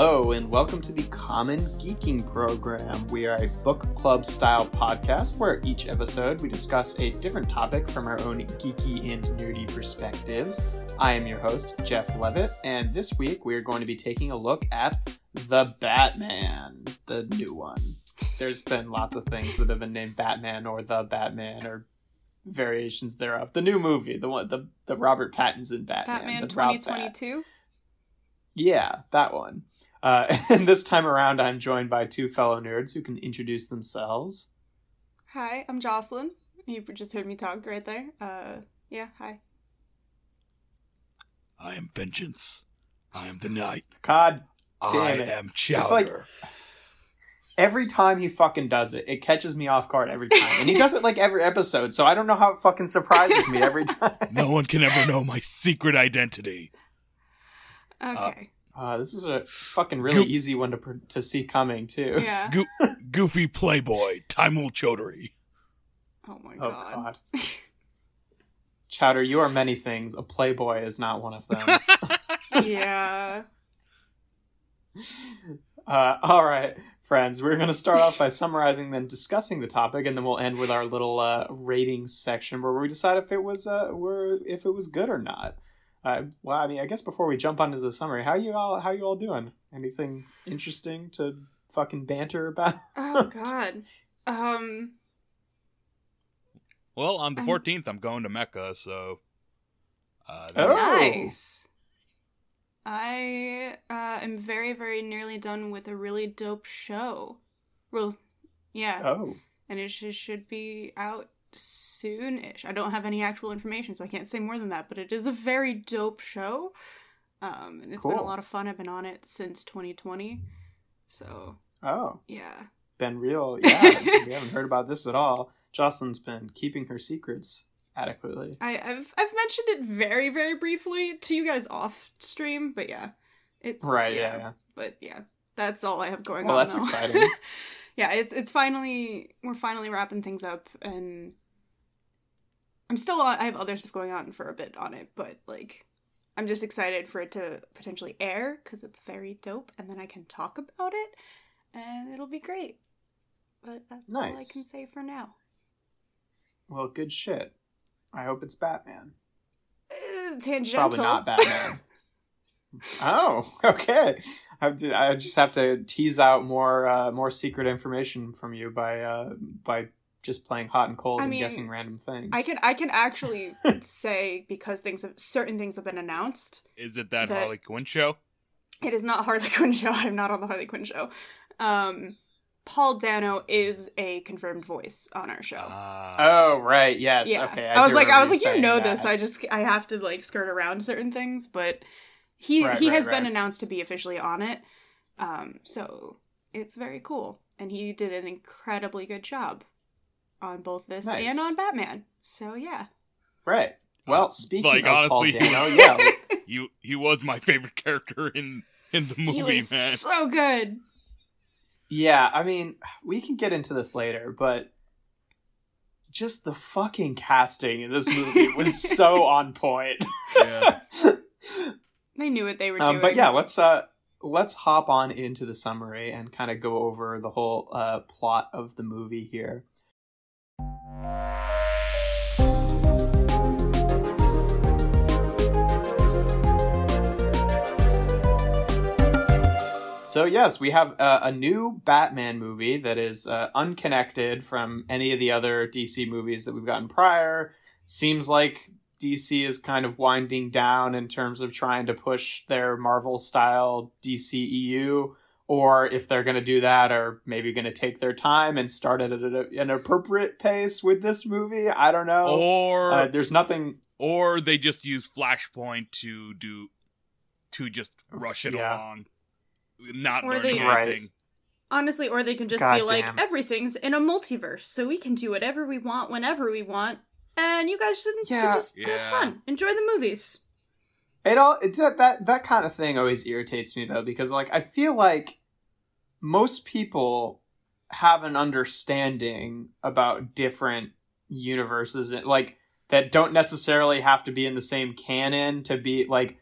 Hello and welcome to the Common Geeking program. We are a book club style podcast where each episode we discuss a different topic from our own geeky and nerdy perspectives. I am your host, Jeff Levitt, and this week we are going to be taking a look at the Batman, the new one. There's been lots of things that have been named Batman or the Batman or variations thereof. The new movie, the one, the Robert Pattinson Batman, the 2022. Yeah, that one. And this time around, I'm joined by two fellow nerds who can introduce themselves. Hi, I'm Jocelyn. You just heard me talk right there. Yeah, hi. I am Vengeance. I am the Knight. God damn it. I am Chowder. It's like, every time he fucking does it, it catches me off guard every time. And he does it like every episode, so I don't know how it fucking surprises me every time. No one can ever know my secret identity. Okay. This is a fucking really easy one to see coming, too. Yeah. Goofy playboy, Taimur Chowdhury. Oh, my God. Oh, God. Chowder, you are many things. A playboy is not one of them. Yeah. All right, friends. We're going to start off by summarizing and discussing the topic, and then we'll end with our little ratings section where we decide if it was good or not. Well, I mean, I guess before we jump onto the summary, how you all doing? Anything interesting to fucking banter about? Oh, God. Well, on the 14th, I'm going to Mecca, so... Nice! I am very, very nearly done with a really dope show. Well, yeah. Oh. And it should be out soon-ish. I don't have any actual information, so I can't say more than that, but it is a very dope show, and it's been a lot of fun. I've been on it since 2020, so... Oh. Yeah. Been real, yeah. We haven't heard about this at all. Jocelyn's been keeping her secrets adequately. I've mentioned it very, very briefly to you guys off stream, but yeah. It's... Right, yeah. But yeah, that's all I have going on now. Well, that's exciting. Yeah, it's finally, we're finally wrapping things up, and I'm still on, I have other stuff going on for a bit on it, but, like, I'm just excited for it to potentially air, because it's very dope, and then I can talk about it, and it'll be great. But that's all I can say for now. Well, good shit. I hope it's Batman. Tangential. Probably not Batman. Oh, okay. I just have to tease out more secret information from you by just playing hot and cold and guessing random things. I can actually say, because certain things have been announced. Is it that Harley Quinn show? It is not Harley Quinn show. I'm not on the Harley Quinn show. Paul Dano is a confirmed voice on our show. Oh, right. Yes. Yeah. Okay. I was like, you know that. This. I have to like skirt around certain things, but. He has been announced to be officially on it, so it's very cool. And he did an incredibly good job on both this and on Batman. So, yeah. Right. Well, speaking of honestly, Paul Dano, yeah. he was my favorite character in the movie, man. He was so good. Yeah, I mean, we can get into this later, but... Just the fucking casting in this movie was so on point. Yeah. They knew what they were doing. But yeah, let's hop on into the summary and kind of go over the whole plot of the movie here. So yes, we have a new Batman movie that is unconnected from any of the other DC movies that we've gotten prior. Seems like DC is kind of winding down in terms of trying to push their Marvel-style DCEU, or if they're going to do that, are maybe going to take their time and start at an appropriate pace with this movie. I don't know. Or there's nothing. Or they just use Flashpoint to just rush it along, not learning anything. Right. Honestly, or they can just be like, everything's in a multiverse, so we can do whatever we want, whenever we want. And you guys shouldn't just have fun. Enjoy the movies. It's that kind of thing always irritates me, though, because like I feel like most people have an understanding about different universes, like that don't necessarily have to be in the same canon to be like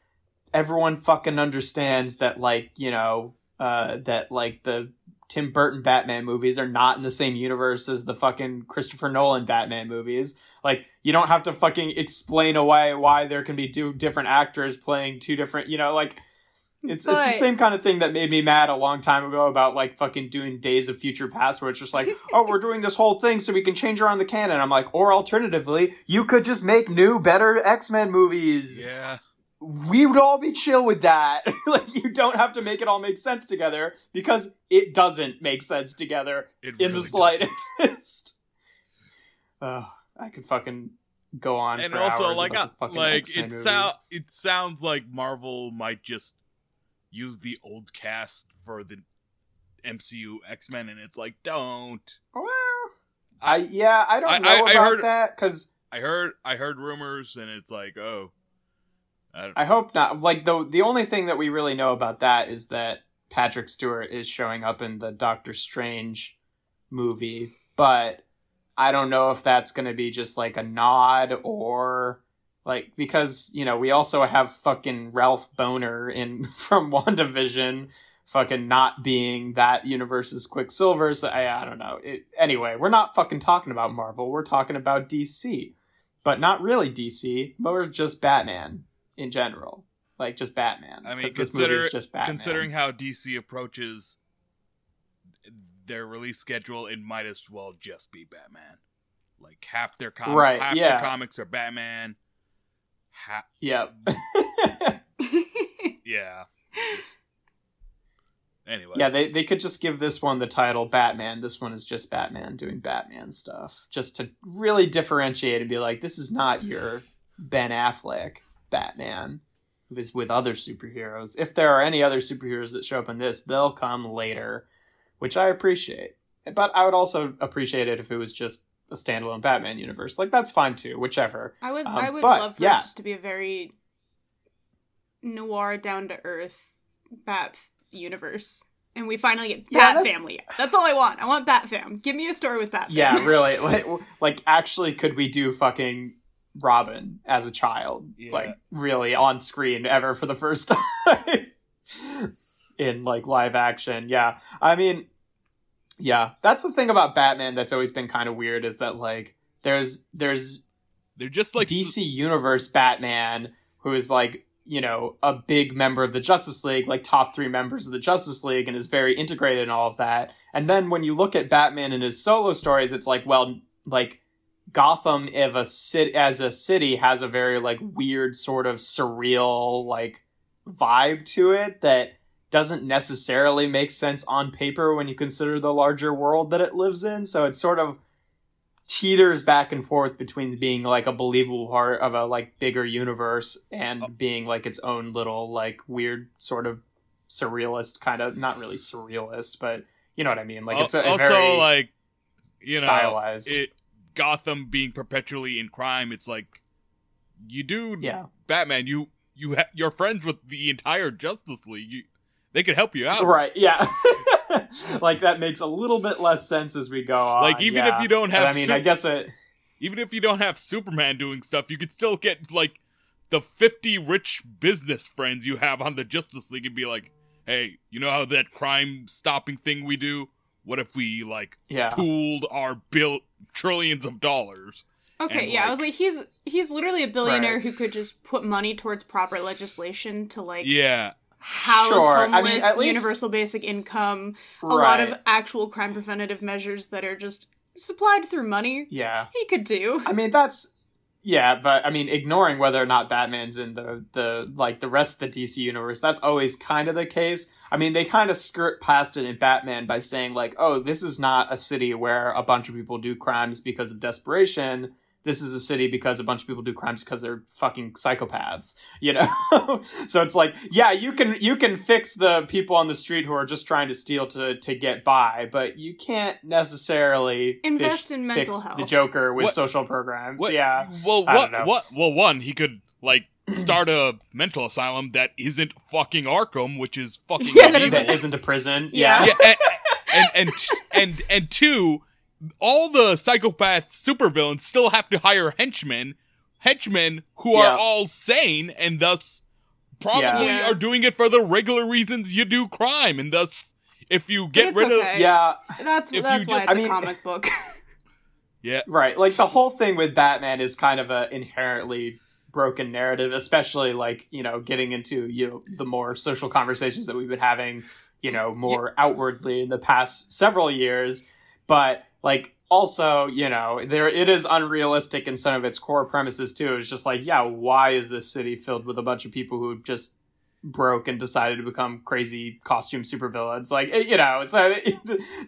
everyone fucking understands that, like, you know, that like the Tim Burton Batman movies are not in the same universe as the fucking Christopher Nolan Batman movies. Like, you don't have to fucking explain away why there can be two different actors playing two different, you know, like it's the same kind of thing that made me mad a long time ago about like fucking doing Days of Future Past, where it's just like, oh, we're doing this whole thing so we can change around the canon. I'm like, or alternatively, you could just make new, better X-Men movies. Yeah. We would all be chill with that. Like, you don't have to make it all make sense together, because it doesn't make sense together in the slightest. Oh, I could fucking go on and for also hours like about the fucking X-Men movies. It sounds like Marvel might just use the old cast for the MCU X-Men, and it's like, don't. Well, I heard rumors, and it's like, oh. I hope not. Like, the only thing that we really know about that is that Patrick Stewart is showing up in the Doctor Strange movie, but I don't know if that's going to be just like a nod or like, because, you know, we also have fucking Ralph Boner from WandaVision fucking not being that universe's Quicksilver. So I don't know. Anyway, we're not fucking talking about Marvel. We're talking about DC, but not really DC, but we're just Batman. In general, like just Batman. I mean, considering how DC approaches their release schedule, it might as well just be Batman. Like half their comics are Batman. Yeah. Anyways. Yeah, they could just give this one the title Batman. This one is just Batman doing Batman stuff, just to really differentiate and be like, this is not your Ben Affleck Batman, who is with other superheroes. If there are any other superheroes that show up in this, they'll come later, which I appreciate. But I would also appreciate it if it was just a standalone Batman universe. Like, that's fine too, whichever. I would love for it just to be a very noir, down-to-earth Bat universe. And we finally get Bat Family. That's all I want. I want Bat Fam. Give me a story with Bat Fam. Yeah, really. Like, actually, could we do fucking Robin as a child, like really on screen ever for the first time in like live action. Yeah. I mean, yeah, that's the thing about Batman that's always been kind of weird, is that like they're just like DC Universe Batman, who is like, you know, a big member of the Justice League, like top three members of the Justice League, and is very integrated in all of that. And then when you look at Batman and his solo stories, it's like, well, like Gotham as a city has a very like weird sort of surreal like vibe to it that doesn't necessarily make sense on paper when you consider the larger world that it lives in. So it sort of teeters back and forth between being like a believable part of a like bigger universe and being like its own little like weird sort of surrealist kind of, not really surrealist, but you know what I mean? Like it's a very like, you know, stylized. Gotham being perpetually in crime, it's like, you do Batman, you're friends with the entire Justice League, they could help you out, right? Yeah. Like that makes a little bit less sense as we go on. Like even if you don't have, but I mean, I guess it. Even if you don't have Superman doing stuff, you could still get like the 50 rich business friends you have on the Justice League and be like, hey, you know how that crime stopping thing we do? What if we like pooled our trillions of dollars? Okay, and, yeah, like, I was like, he's literally a billionaire who could just put money towards proper legislation to like house homeless, I mean, universal basic income, a lot of actual crime preventative measures that are just supplied through money. Yeah, he could do. I mean, but I mean, ignoring whether or not Batman's in the like the rest of the DC universe, that's always kind of the case. I mean, they kind of skirt past it in Batman by saying, like, oh, this is not a city where a bunch of people do crimes because of desperation. This is a city because a bunch of people do crimes because they're fucking psychopaths, you know? So it's like, yeah, you can fix the people on the street who are just trying to steal to get by, but you can't necessarily invest in mental health. The Joker with social programs. Well, he could, like, start a mental asylum that isn't fucking Arkham, which is fucking that isn't a prison. And two, all the psychopath supervillains still have to hire henchmen who are all sane and thus probably are doing it for the regular reasons you do crime, and thus if you get rid of that's why it's a comic book. Yeah. Right. Like the whole thing with Batman is kind of a inherently broken narrative, especially like, you know, getting into, you know, the more social conversations that we've been having, you know, more outwardly in the past several years. But like also, you know, there it is unrealistic in some of its core premises too. It's just like, yeah, why is this city filled with a bunch of people who just broke and decided to become crazy costume supervillains? Like, you know, so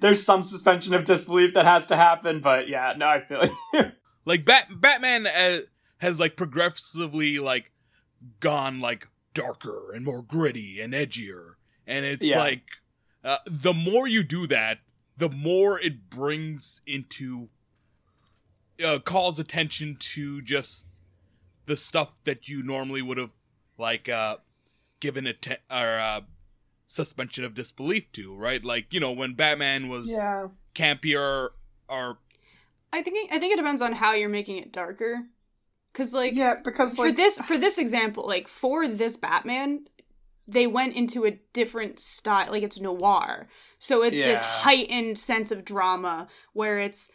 there's some suspension of disbelief that has to happen. But yeah, no, I feel like like Batman has like progressively like gone like darker and more gritty and edgier, and it's like the more you do that, the more it brings into calls attention to just the stuff that you normally would have like given a suspension of disbelief to, right? Like, you know, when Batman was campier, or I think it depends on how you're making it darker. Because, like, because like for this example, like for this Batman, they went into a different style. Like, it's noir, so it's this heightened sense of drama where it's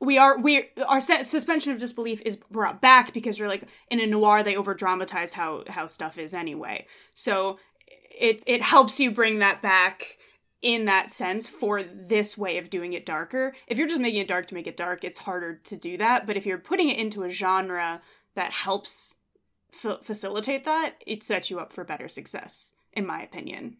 our suspension of disbelief is brought back because you're like in a noir they over dramatize how stuff is anyway. So it helps you bring that back in that sense for this way of doing it darker. If you're just making it dark to make it dark, it's harder to do that. But if you're putting it into a genre that helps facilitate that, it sets you up for better success, in my opinion.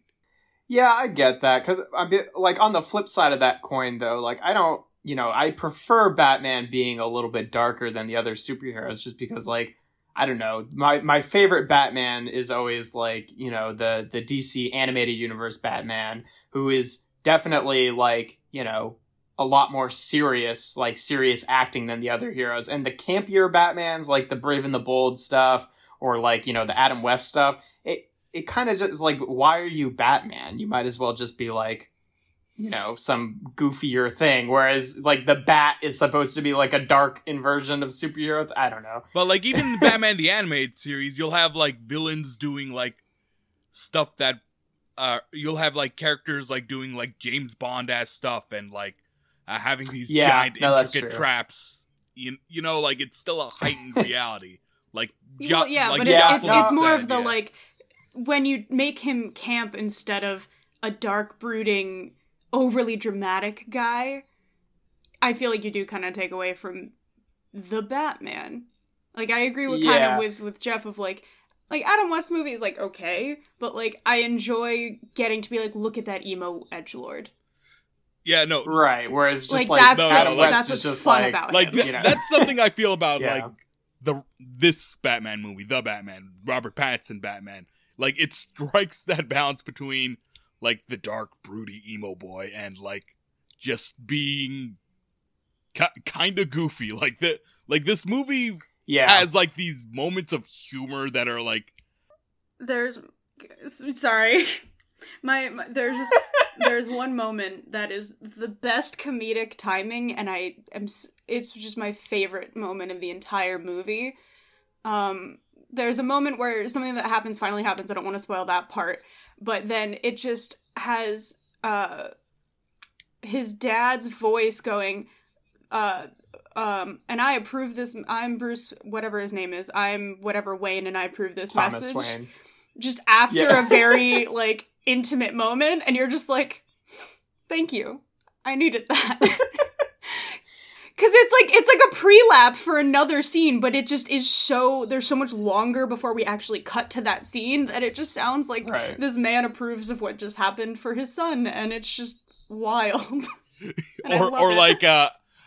Yeah, I get that. Because I'm like on the flip side of that coin, though, like I prefer Batman being a little bit darker than the other superheroes just because, like, I don't know. My favorite Batman is always, like, you know, the DC animated universe Batman, who is definitely, like, you know, a lot more serious, like, serious acting than the other heroes. And the campier Batmans, like the Brave and the Bold stuff, or, like, you know, the Adam West stuff, it kind of just is like, why are you Batman? You might as well just be, like, you know, some goofier thing, whereas like the Bat is supposed to be like a dark inversion of superhero. I don't know, but like even the Batman the animated series, you'll have like villains doing like stuff that you'll have like characters like doing like James Bond ass stuff and like having these giant intricate traps. You know, like it's still a heightened reality. Like it's more of the like when you make him camp instead of a dark brooding, overly dramatic guy, I feel like you do kind of take away from the Batman. Like, I agree with kind of with Jeff of like Adam West movie is like okay, but like I enjoy getting to be like, look at that emo edgelord. Yeah, no, right. Whereas just like that's Adam West is just fun about him, you know? That's something I feel about like this Batman movie, the Batman, Robert Pattinson Batman. Like it strikes that balance between like the dark, broody emo boy, and like just being kind of goofy. Like this movie has like these moments of humor that are like. There's one moment that is the best comedic timing, and it's just my favorite moment of the entire movie. There's a moment where something that finally happens. I don't want to spoil that part. But then it just has his dad's voice going, and I approve this. I'm Bruce, whatever his name is. I'm whatever Wayne, and I approve this message. Thomas Wayne. Just after a very like intimate moment, and you're just like, thank you. I needed that. Because it's like a pre-lap for another scene, but it just is so... There's so much longer before we actually cut to that scene that it just sounds like this man approves of what just happened for his son, and it's just wild. or like,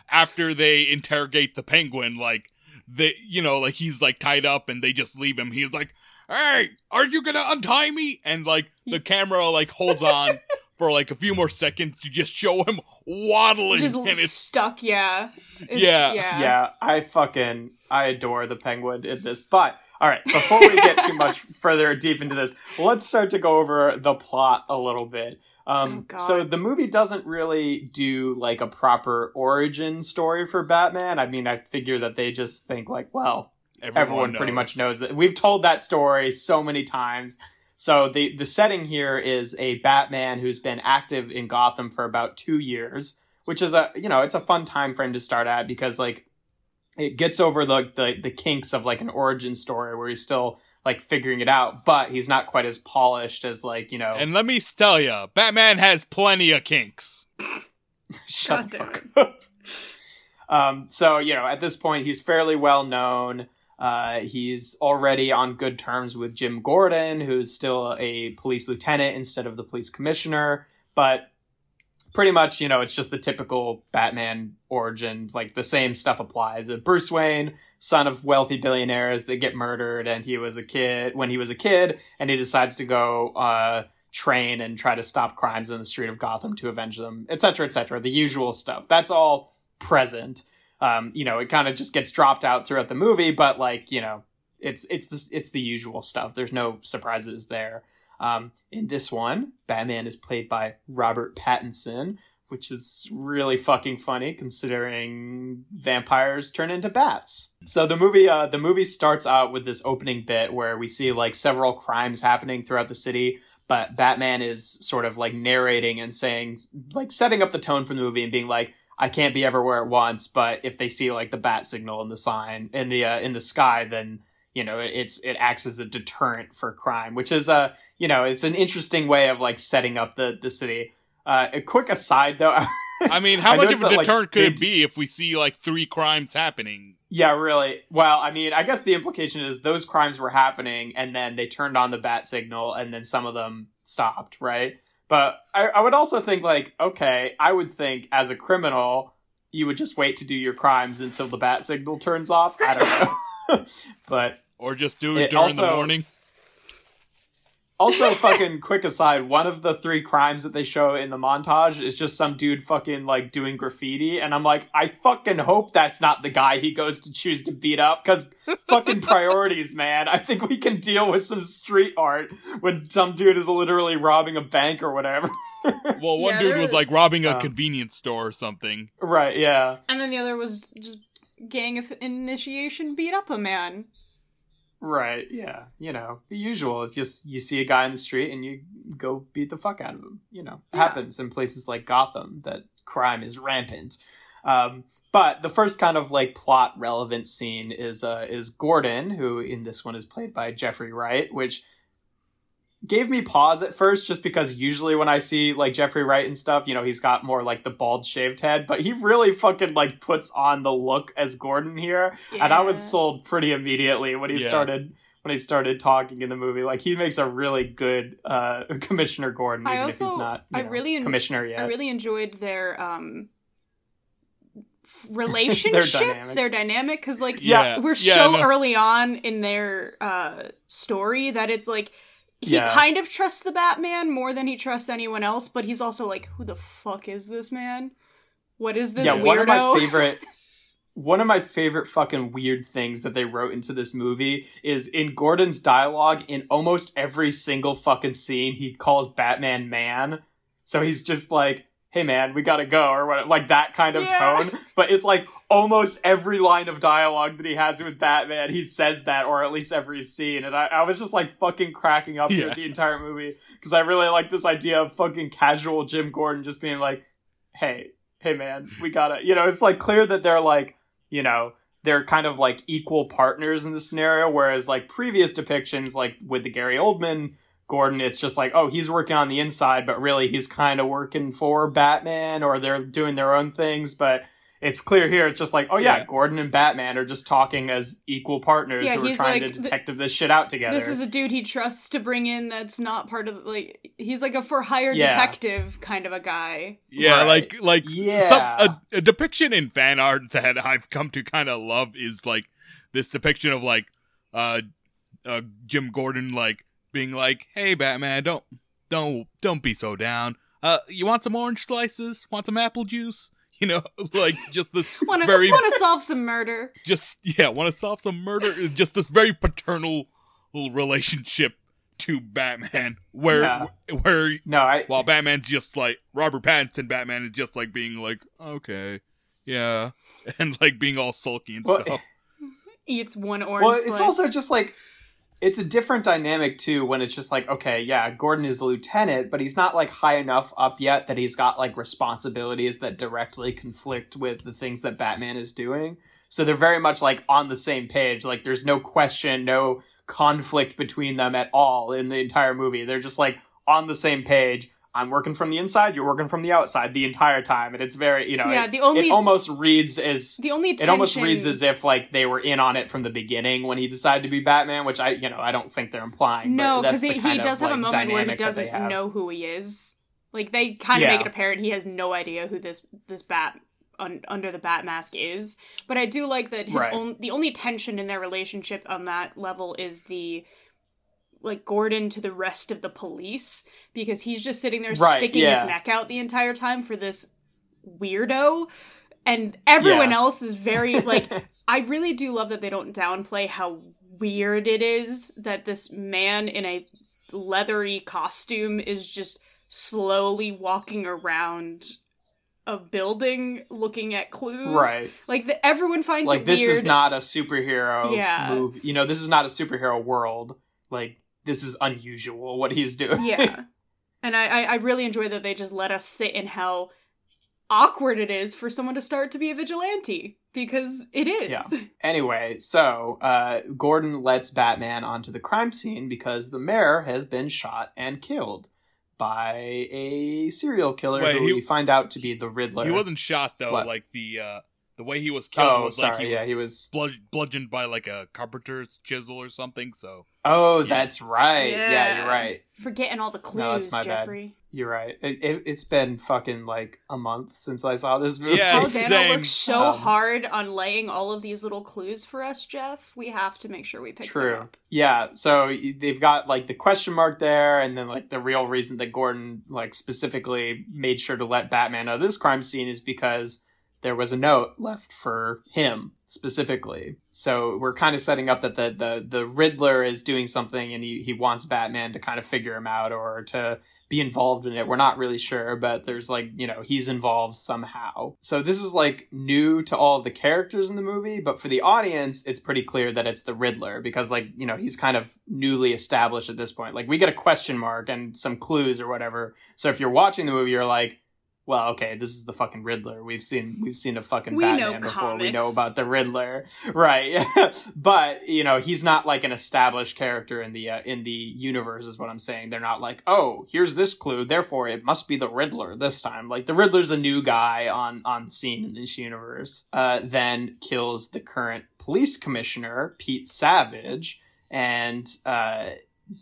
after they interrogate the Penguin, like, they, you know, like, he's, like, tied up, and they just leave him. He's like, hey, are you gonna untie me? And, like, the camera, like, holds on... for like a few more seconds to just show him waddling. Just and it's stuck, I adore the Penguin in this. But, all right, before we get too much further deep into this, let's start to go over the plot a little bit. So the movie doesn't really do like a proper origin story for Batman. I mean, I figure that they just think like, well, everyone pretty much knows that. We've told that story so many times. So the setting here is a Batman who's been active in Gotham for about 2 years, which is it's a fun time frame to start at, because like it gets over the kinks of like an origin story where he's still like figuring it out, but he's not quite as polished as like. And let me tell you, Batman has plenty of kinks. Shut the fuck up. So, at this point, he's fairly well known. He's already on good terms with Jim Gordon, who's still a police lieutenant instead of the police commissioner. But pretty much, it's just the typical Batman origin. Like, the same stuff applies. Bruce Wayne, son of wealthy billionaires that get murdered, and he was a kid, and he decides to go train and try to stop crimes in the street of Gotham to avenge them, etc., etc. The usual stuff. That's all present. It kind of just gets dropped out throughout the movie, but like, it's the usual stuff. There's no surprises there. In this one, Batman is played by Robert Pattinson, which is really fucking funny considering vampires turn into bats. So the movie starts out with this opening bit where we see like several crimes happening throughout the city, but Batman is sort of like narrating and saying, like setting up the tone for the movie and being like, I can't be everywhere at once, but if they see like the bat signal in the sign in the sky, then it acts as a deterrent for crime, which is it's an interesting way of like setting up the city. A quick aside though, I mean, how much of a deterrent could it be if we see like three crimes happening? Yeah, really. Well, I mean, I guess the implication is those crimes were happening, and then they turned on the bat signal, and then some of them stopped, right? But I would also think, like, okay, I would think as a criminal, you would just wait to do your crimes until the bat signal turns off. I don't know. Or just do it during the morning. Also, fucking quick aside, one of the three crimes that they show in the montage is just some dude fucking, like, doing graffiti. And I'm like, I fucking hope that's not the guy he goes to choose to beat up. Because fucking priorities, man. I think we can deal with some street art when some dude is literally robbing a bank or whatever. Well, one dude was, like, robbing a convenience store or something. Right, yeah. And then the other was just gang initiation beat up a man. Right, yeah, the usual. Just you see a guy in the street and you go beat the fuck out of him. Happens in places like Gotham, that crime is rampant. But the first kind of like plot relevant scene is Gordon, who in this one is played by Jeffrey Wright, which gave me pause at first, just because usually when I see like Jeffrey Wright and stuff, he's got more like the bald shaved head, but he really fucking like puts on the look as Gordon here. Yeah. And I was sold pretty immediately when he started talking in the movie. Like, he makes a really good Commissioner Gordon, even if he's not commissioner yet. I really enjoyed their relationship, their dynamic, because like early on in their story that it's like, He kind of trusts the Batman more than he trusts anyone else, but he's also like, who the fuck is this man? What is this weirdo? One of my favorite fucking weird things that they wrote into this movie is in Gordon's dialogue, in almost every single fucking scene, he calls Batman man. So he's just like, hey man, we gotta go, or what, like that kind of tone. But it's like almost every line of dialogue that he has with Batman, he says that, or at least every scene. And I was just like fucking cracking up through the entire movie, because I really like this idea of fucking casual Jim Gordon just being like, hey man, we gotta, it's like clear that they're like, they're kind of like equal partners in this scenario. Whereas like previous depictions, like with the Gary Oldman Gordon, it's just like, oh, he's working on the inside, but really he's kind of working for Batman, or they're doing their own things. But it's clear here, it's just like, oh yeah, Gordon and Batman are just talking as equal partners who are trying to detective this shit out together. This is a dude he trusts to bring in that's not part of, like, he's like a for-hire detective kind of a guy. Yeah, right. A depiction in fan art that I've come to kind of love is like this depiction of like Jim Gordon, like, being like, hey Batman, don't be so down. You want some orange slices? Want some apple juice? Like, just this want to solve some murder. Want to solve some murder. Just this very paternal relationship to Batman, while Batman's just like, Robert Pattinson Batman is just like being like, okay, yeah, and like being all sulky and stuff. eats one orange slice. Well, it's also just like, it's a different dynamic too when it's just like, okay, yeah, Gordon is the lieutenant, but he's not like high enough up yet that he's got like responsibilities that directly conflict with the things that Batman is doing. So they're very much like on the same page. Like there's no question, no conflict between them at all in the entire movie. They're just like on the same page. I'm working from the inside, you're working from the outside the entire time. And it's very, you know, yeah, it almost reads as if like they were in on it from the beginning when he decided to be Batman, which I don't think they're implying. No, because he does have a moment where he doesn't know who he is. Like they kind of make it apparent he has no idea who this bat under the bat mask is. But I do like that the only tension in their relationship on that level is the like Gordon to the rest of the police, because he's just sitting there sticking his neck out the entire time for this weirdo, and everyone else is very like I really do love that they don't downplay how weird it is that this man in a leathery costume is just slowly walking around a building looking at clues. Right. Like everyone finds it weird. Like this is not a superhero movie. You know, this is not a superhero world. Like this is unusual what he's doing. Yeah. And I really enjoy that they just let us sit in how awkward it is for someone to start to be a vigilante, because it is. Yeah. Anyway, so Gordon lets Batman onto the crime scene because the mayor has been shot and killed by a serial killer who we find out to be the Riddler. He wasn't shot though. What? Like the way he was killed was bludgeoned by like a carpenter's chisel or something. So. Oh, that's right. Yeah, you're right. Forgetting all the clues, no, that's my Jeffrey. Bad. You're right. It's been fucking like a month since I saw this movie. Yeah, Paul Dano worked so hard on laying all of these little clues for us, Jeff. We have to make sure we pick them up. Yeah, so they've got like the question mark there, and then like the real reason that Gordon like specifically made sure to let Batman out of this crime scene is because there was a note left for him specifically. So we're kind of setting up that the Riddler is doing something and he wants Batman to kind of figure him out or to be involved in it. We're not really sure, but there's like, you know, he's involved somehow. So this is like new to all of the characters in the movie, but for the audience, it's pretty clear that it's the Riddler because like, you know, he's kind of newly established at this point. Like we get a question mark and some clues or whatever. So if you're watching the movie, you're like, well, okay, this is the fucking Riddler. We've seen a fucking Batman before. Comics. We know about the Riddler, right? But you know, he's not like an established character in the universe, is what I'm saying. They're not like, oh, here's this clue, therefore it must be the Riddler this time. Like the Riddler's a new guy on scene in this universe. Then kills the current police commissioner, Pete Savage, and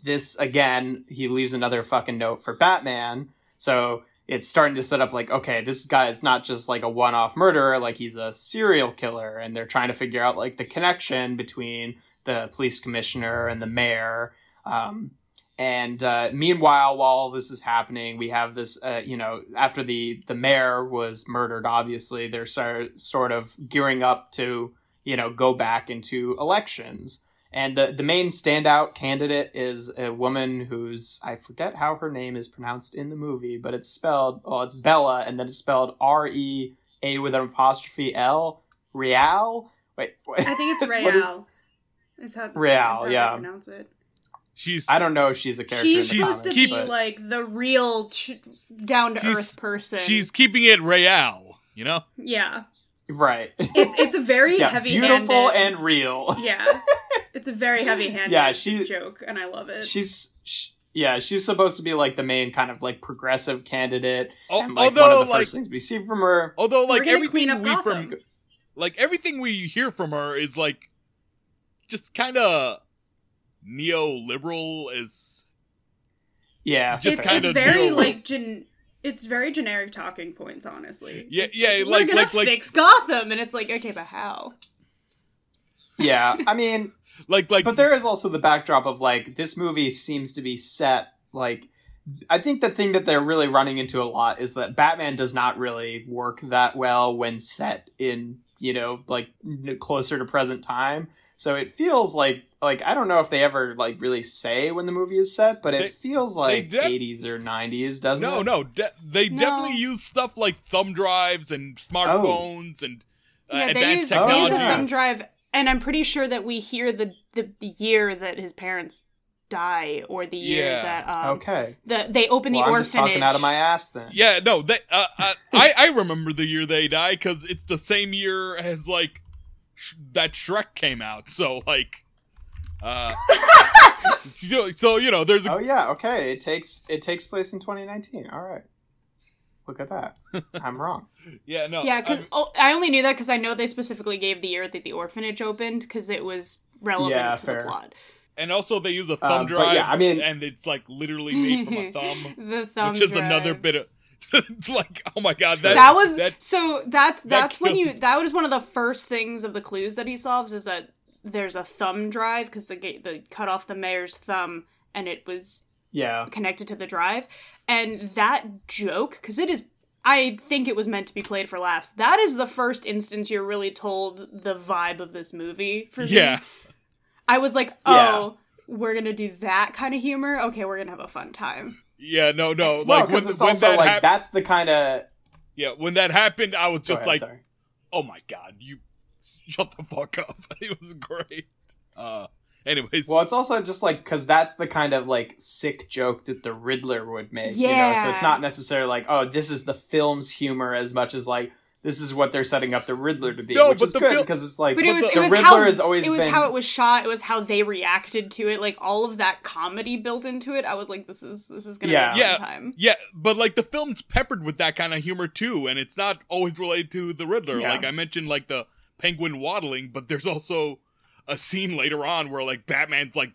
this again, he leaves another fucking note for Batman. So. It's starting to set up like, okay, this guy is not just like a one-off murderer, like he's a serial killer, and they're trying to figure out like the connection between the police commissioner and the mayor. Meanwhile, while all this is happening, we have this, after the mayor was murdered, obviously, they're sort of gearing up to, you know, go back into elections. And the main standout candidate is a woman who's, I forget how her name is pronounced in the movie, but it's spelled, it's Bella, and then it's spelled R-E-A with an apostrophe L, Real? Wait. I think it's Real. Is how they pronounce it. I don't know if she's a character. She's supposed to be like the real down-to-earth person. She's keeping it Real, you know? Yeah. Right. It's a very heavy-handed. Beautiful and real. Yeah. It's a very heavy-handed joke, and I love it. She's supposed to be, like, the main kind of, like, progressive candidate. And, like, although, one of the first things we see from her... Although, like, everything we hear from her is, like, just kind of neoliberal is... Yeah. It's very, like, it's very generic talking points, honestly. Yeah, yeah. Like, we're gonna fix Gotham, and it's like, okay, but how? Yeah, I mean, like, but there is also the backdrop of like this movie seems to be set like. I think the thing that they're really running into a lot is that Batman does not really work that well when set in, you know, like closer to present time. So it feels like I don't know if they ever like really say when the movie is set, but it feels like 80s or 90s, doesn't it? They definitely use stuff like thumb drives and smartphones and advanced technology. They use a thumb drive And I'm pretty sure that we hear the year that his parents die, or the year that they open the orphanage. I'm just talking out of my ass then. Yeah, no, they, I remember the year they die because it's the same year as like that Shrek came out. So like, so you know, there's. It takes place in 2019. All right. Look at that. I'm wrong. Yeah, no. Yeah, because I only knew that because I know they specifically gave the year that the orphanage opened because it was relevant to the plot. And also they use a thumb drive, and it's like literally made from a thumb. The thumb drive. Which is another bit of... like, oh my god, that was one of the first things of the clues that he solves, is that there's a thumb drive because they cut off the mayor's thumb and it was... Yeah, connected to the drive. And that joke, because it is, I think it was meant to be played for laughs, that is the first instance you're really told the vibe of this movie for me. I was like, we're gonna do that kind of humor, okay, we're gonna have a fun time. No like no, when that happened, I was just oh my god, you shut the fuck up. It was great. Anyways. Well, it's also just like, because that's the kind of like sick joke that the Riddler would make, you know? So it's not necessarily like, oh, this is the film's humor as much as like, this is what they're setting up the Riddler to be, which is good, because it's like, the Riddler has always been... It was how it was shot, it was how they reacted to it, like, all of that comedy built into it, I was like, this is gonna be a fun time. Yeah, but, like, the film's peppered with that kind of humor, too, and it's not always related to the Riddler. Yeah. Like, I mentioned, like, the penguin waddling, but there's also... a scene later on where like Batman's like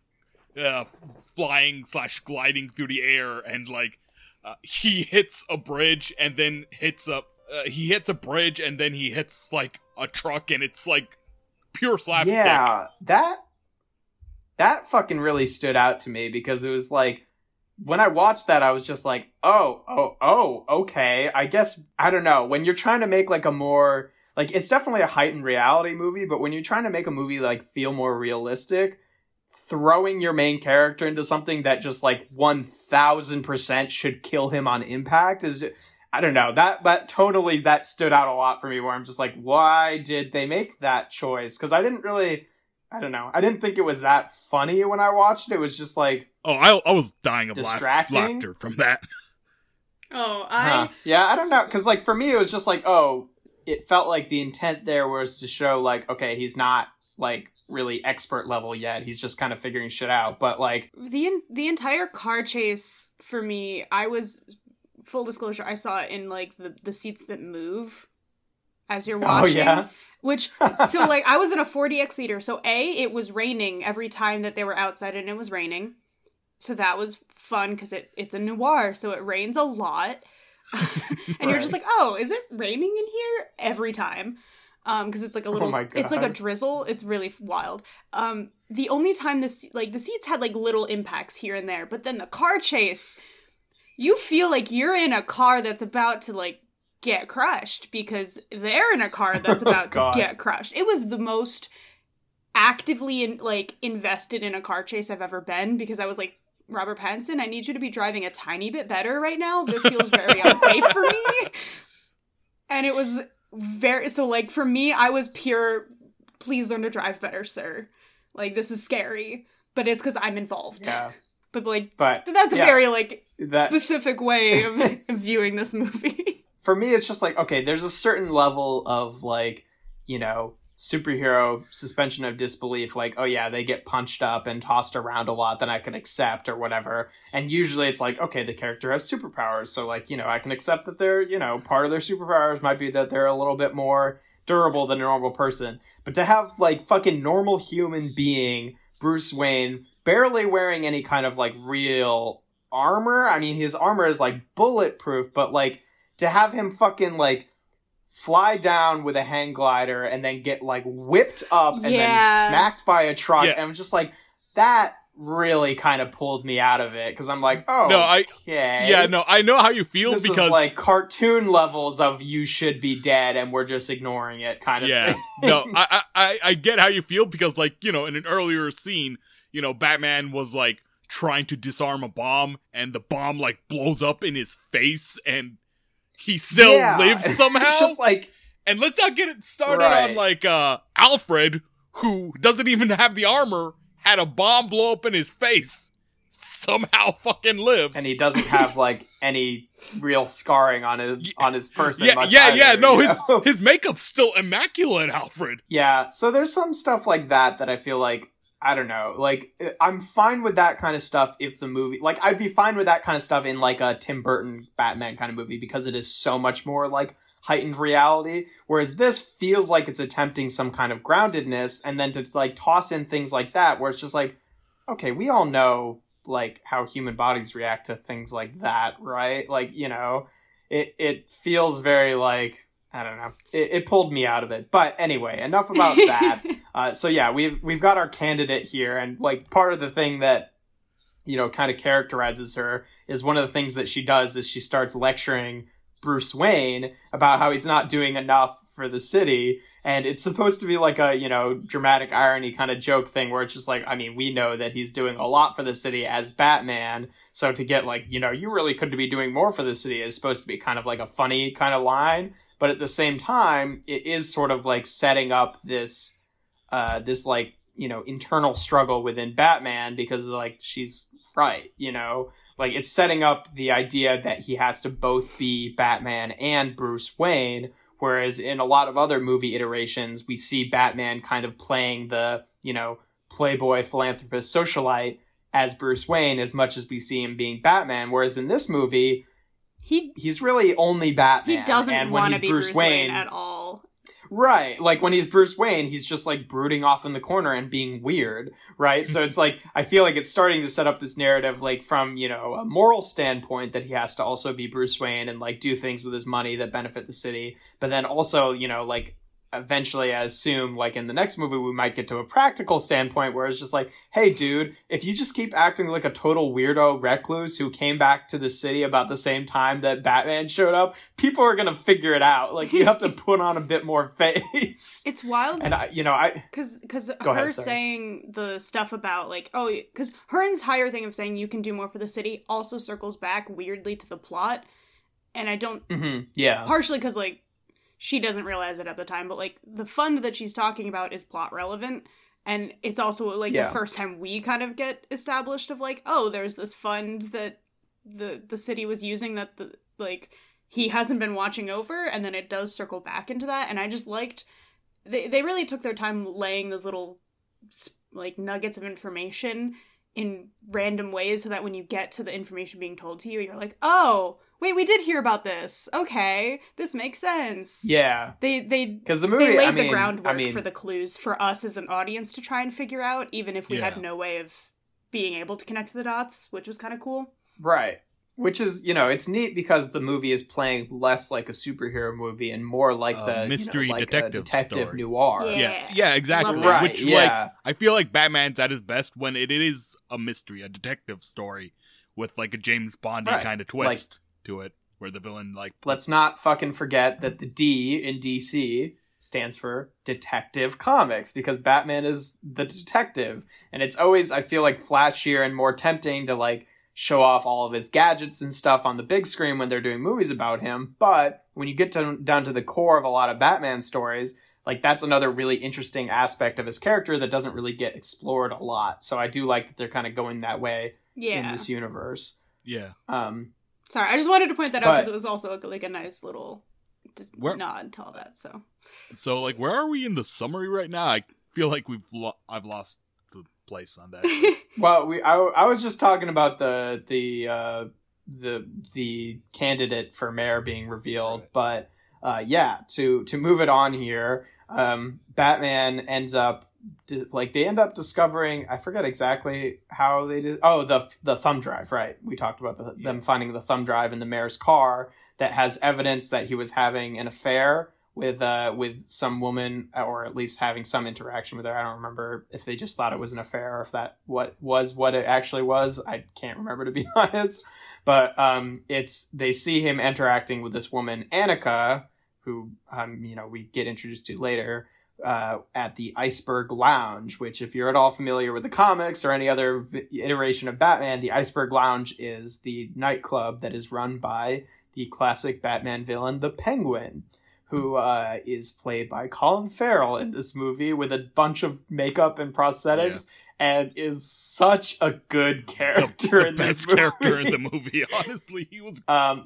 flying / gliding through the air, and like he hits a bridge and then hits like a truck, and it's like pure slapstick. Yeah, that fucking really stood out to me, because it was like, when I watched that, I was just like, oh, okay, I guess, I don't know. When you're trying to make like a more... Like, it's definitely a heightened reality movie, but when you're trying to make a movie, like, feel more realistic, throwing your main character into something that just, like, 1,000% should kill him on impact is... I don't know, that stood out a lot for me, where I'm just like, why did they make that choice? Because I didn't really... I don't know. I didn't think it was that funny when I watched it. It was just, like... Oh, I was dying of laughter from that. Oh, yeah, I don't know. Because, like, for me, it was just like, oh... It felt like the intent there was to show, like, okay, he's not, like, really expert level yet. He's just kind of figuring shit out. But, like... The entire car chase, for me, I was... Full disclosure, I saw it in, like, the seats that move as you're watching. Oh, yeah? Which... So, like, I was in a 4DX theater. So, A, it was raining every time that they were outside, and it was raining. So, that was fun, because it's a noir, so it rains a lot. And you're just like, oh, is it raining in here every time? Because it's like a little, it's like a drizzle. It's really wild. The only time the seats had like little impacts here and there, but then the car chase, you feel like you're in a car that's about to like get crushed, because they're in a car that's about to get crushed. It was the most actively invested in a car chase I've ever been, because I was like, Robert Pattinson, I need you to be driving a tiny bit better right now. This feels very unsafe for me. And it was very... So, like, for me, I was pure, please learn to drive better, sir. Like, this is scary. But it's because I'm involved. Yeah. But, like, that's a very, like, specific way of viewing this movie. For me, it's just like, okay, there's a certain level of, like, you know... superhero suspension of disbelief, like, oh yeah, they get punched up and tossed around a lot, then I can accept or whatever. And usually it's like, okay, the character has superpowers, so like, you know, I can accept that they're, you know, part of their superpowers might be that they're a little bit more durable than a normal person. But to have like fucking normal human being Bruce Wayne barely wearing any kind of like real armor, I mean, his armor is like bulletproof, but like to have him fucking like fly down with a hang glider and then get like whipped up and then smacked by a truck, and I'm just like, that really kind of pulled me out of it, because I'm like, oh no, I know how you feel, this because is like cartoon levels of you should be dead and we're just ignoring it kind of thing. No, I get how you feel, because like, you know, in an earlier scene, you know, Batman was like trying to disarm a bomb and the bomb like blows up in his face and he still lives somehow. Just like, and let's not get it started on like Alfred, who doesn't even have the armor, had a bomb blow up in his face, somehow fucking lives. And he doesn't have, like, any real scarring on his person. Yeah, much either. No, his makeup's still immaculate, Alfred. Yeah, so there's some stuff like that that I feel like, I don't know, like, I'm fine with that kind of stuff if the movie... Like, I'd be fine with that kind of stuff in, like, a Tim Burton Batman kind of movie, because it is so much more, like, heightened reality, whereas this feels like it's attempting some kind of groundedness, and then to, like, toss in things like that, where it's just like, okay, we all know, like, how human bodies react to things like that, right? Like, you know, it feels very, like... I don't know. It pulled me out of it. But anyway, enough about that. So yeah, we've got our candidate here, and like part of the thing that, you know, kind of characterizes her is one of the things that she does is she starts lecturing Bruce Wayne about how he's not doing enough for the city. And it's supposed to be like a, you know, dramatic irony kind of joke thing where it's just like, I mean, we know that he's doing a lot for the city as Batman. So to get like, you know, you really could be doing more for the city is supposed to be kind of like a funny kind of line. But at the same time, it is sort of like setting up this, this like, you know, internal struggle within Batman, because like she's right, you know, like it's setting up the idea that he has to both be Batman and Bruce Wayne. Whereas in a lot of other movie iterations, we see Batman kind of playing the, you know, playboy philanthropist socialite as Bruce Wayne as much as we see him being Batman. Whereas in this movie, he's really only Batman. He doesn't want to be Bruce Wayne at all. Right. Like when he's Bruce Wayne, he's just like brooding off in the corner and being weird. Right. So it's like, I feel like it's starting to set up this narrative, like from, you know, a moral standpoint that he has to also be Bruce Wayne and like do things with his money that benefit the city. But then also, you know, like eventually I assume like in the next movie, we might get to a practical standpoint where it's just like, hey, dude, if you just keep acting like a total weirdo recluse who came back to the city about the same time that Batman showed up, people are going to figure it out. Like you have to put on a bit more face. It's wild. And because her saying the stuff about like, oh, because her entire thing of saying you can do more for the city also circles back weirdly to the plot. And I don't, yeah, partially because like, she doesn't realize it at the time, but, like, the fund that she's talking about is plot relevant, and it's also, like, the first time we kind of get established of, like, oh, there's this fund that the city was using that, the, like, he hasn't been watching over, and then it does circle back into that, and I just liked... They really took their time laying those little, like, nuggets of information in random ways so that when you get to the information being told to you, you're like, oh... Wait, we did hear about this. Okay, this makes sense. Yeah, they laid the groundwork for the clues for us as an audience to try and figure out, even if we had no way of being able to connect the dots, which was kind of cool. Right, which is, you know, it's neat because the movie is playing less like a superhero movie and more like the mystery, you know, like detective story. Noir. Yeah, exactly. Right. Which like I feel like Batman's at his best when it is a mystery, a detective story with like a James Bondy kind of twist. Like, to it, where the villain like... Let's not fucking forget that the D in DC stands for Detective Comics, because Batman is the detective, and it's always, I feel like, flashier and more tempting to like show off all of his gadgets and stuff on the big screen when they're doing movies about him, but when you get down to the core of a lot of Batman stories, like that's another really interesting aspect of his character that doesn't really get explored a lot, so I do like that they're kind of going that way in this universe. Yeah. Sorry, I just wanted to point that out because it was also like a nice little nod to all that. So like, where are we in the summary right now? I feel like I've lost the place on that. Well, I was just talking about the candidate for mayor being revealed, right. But to move it on here, Batman ends up. They end up discovering, I forget exactly how they did. Oh, the thumb drive, right? We talked about them finding the thumb drive in the mayor's car that has evidence that he was having an affair with some woman, or at least having some interaction with her. I don't remember if they just thought it was an affair or if that what it actually was. I can't remember, to be honest. But they see him interacting with this woman, Annika, who you know, we get introduced to later. At the Iceberg Lounge, which if you're at all familiar with the comics or any other iteration of Batman, the Iceberg Lounge is the nightclub that is run by the classic Batman villain, the Penguin. who is played by Colin Farrell in this movie with a bunch of makeup and prosthetics. Yeah. And is such a good character in this movie. The best character in the movie, honestly. He was.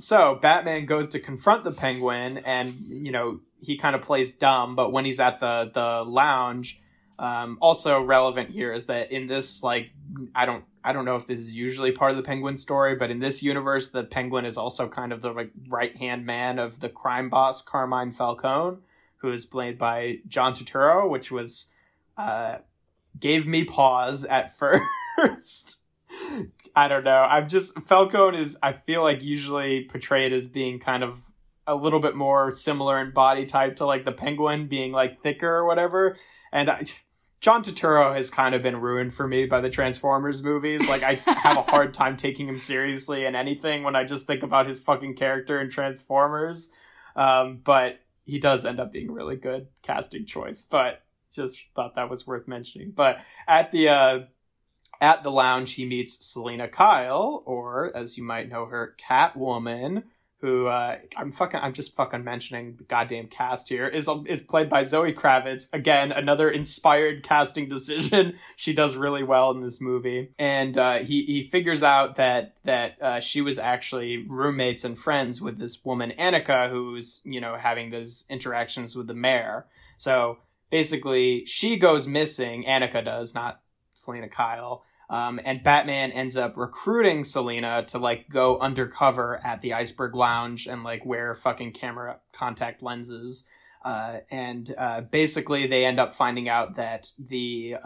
So Batman goes to confront the Penguin, and you know he kind of plays dumb. But when he's at the lounge, also relevant here is that in this, like, I don't know if this is usually part of the Penguin story, but in this universe, the Penguin is also kind of the like, right-hand man of the crime boss Carmine Falcone, who is played by John Turturro, which was. Gave me pause at first. I don't know. Falcone is, I feel like, usually portrayed as being kind of a little bit more similar in body type to like the Penguin, being like thicker or whatever. And John Turturro has kind of been ruined for me by the Transformers movies. Like I have a hard time taking him seriously in anything when I just think about his fucking character in Transformers. But he does end up being a really good casting choice. But just thought that was worth mentioning. But at the lounge, he meets Selena Kyle, or as you might know her, Catwoman, who I'm just mentioning the goddamn cast here, is played by Zoe Kravitz. Again, another inspired casting decision. She does really well in this movie, and he figures out that she was actually roommates and friends with this woman Annika, who's having those interactions with the mayor. So. Basically, she goes missing, Annika does, not Selena Kyle, and Batman ends up recruiting Selena to, like, go undercover at the Iceberg Lounge and, like, wear fucking camera contact lenses, and basically they end up finding out that the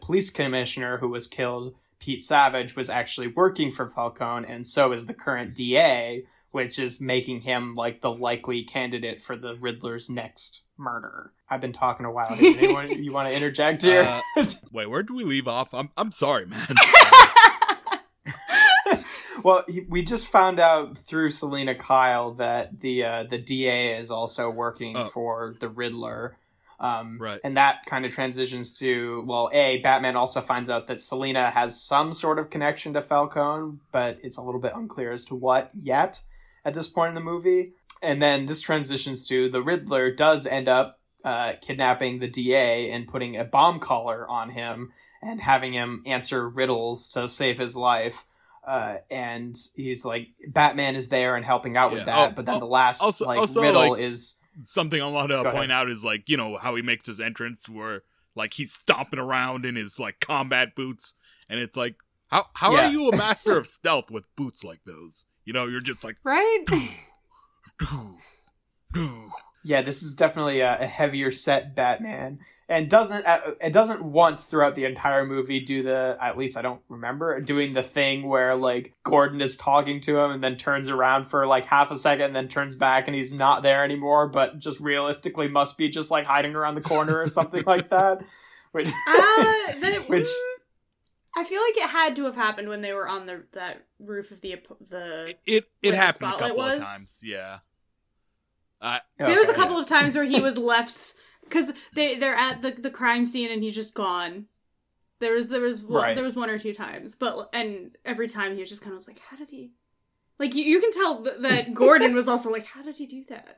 police commissioner who was killed, Pete Savage, was actually working for Falcone, and so is the current DA, which is making him, like, the likely candidate for the Riddler's next murder. I've been talking a while. Anyone you want to interject here? Wait, where do we leave off? I'm sorry, man. Well, we just found out through Selena Kyle that the DA is also working for the Riddler. Right. And that kind of transitions to, Batman also finds out that Selena has some sort of connection to Falcone, but it's a little bit unclear as to what yet at this point in the movie. And then this transitions to the Riddler does end up kidnapping the DA and putting a bomb collar on him and having him answer riddles to save his life. And he's like, Batman is there and helping out with that. But then the last riddle is... Something I want to point out is, like, how he makes his entrance where, like, he's stomping around in his, like, combat boots. And it's like, how are you a master of stealth with boots like those? You're just like... Right? Yeah, this is definitely a heavier set Batman, and doesn't once throughout the entire movie do the, at least I don't remember, doing the thing where like Gordon is talking to him and then turns around for like half a second and then turns back and he's not there anymore, but just realistically must be just like hiding around the corner or something like that. Which I feel like it had to have happened when they were on that roof of the it happened a couple of times, yeah. There was a couple of times where he was left because they're at the crime scene and he's just gone. There was one or two times, and every time he was just kind of was like, how did he? Like you can tell that Gordon was also like, how did he do that?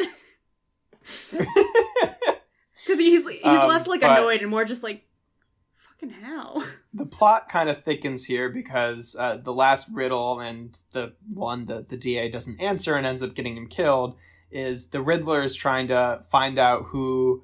Because he's less like annoyed and more just like. How? The plot kind of thickens here because the last riddle and the one that the DA doesn't answer and ends up getting him killed is the Riddler is trying to find out who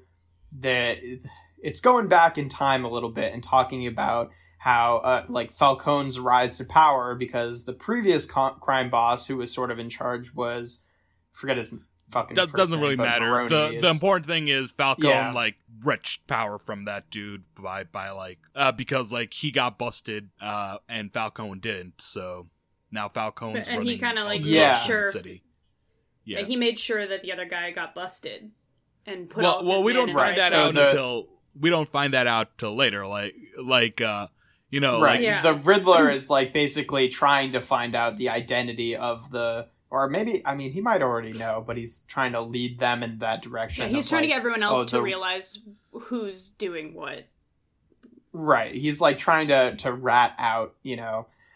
it's going back in time a little bit and talking about how like Falcone's rise to power because the previous crime boss who was sort of in charge was forget his fucking first doesn't name, really matter. Maroni the important thing is Falcone like wrenched power from that dude by like because like he got busted and Falcone didn't, so now Falcone's running. And he kind of like sure city. Yeah, and he made sure that the other guy got busted and put all his we don't find that out until we don't find that out till later. Right. Like the Riddler is like basically trying to find out the identity of the. Or maybe, I mean, he might already know, but he's trying to lead them in that direction. Yeah, he's trying to get everyone else to realize who's doing what. Right. He's, like, trying to rat out,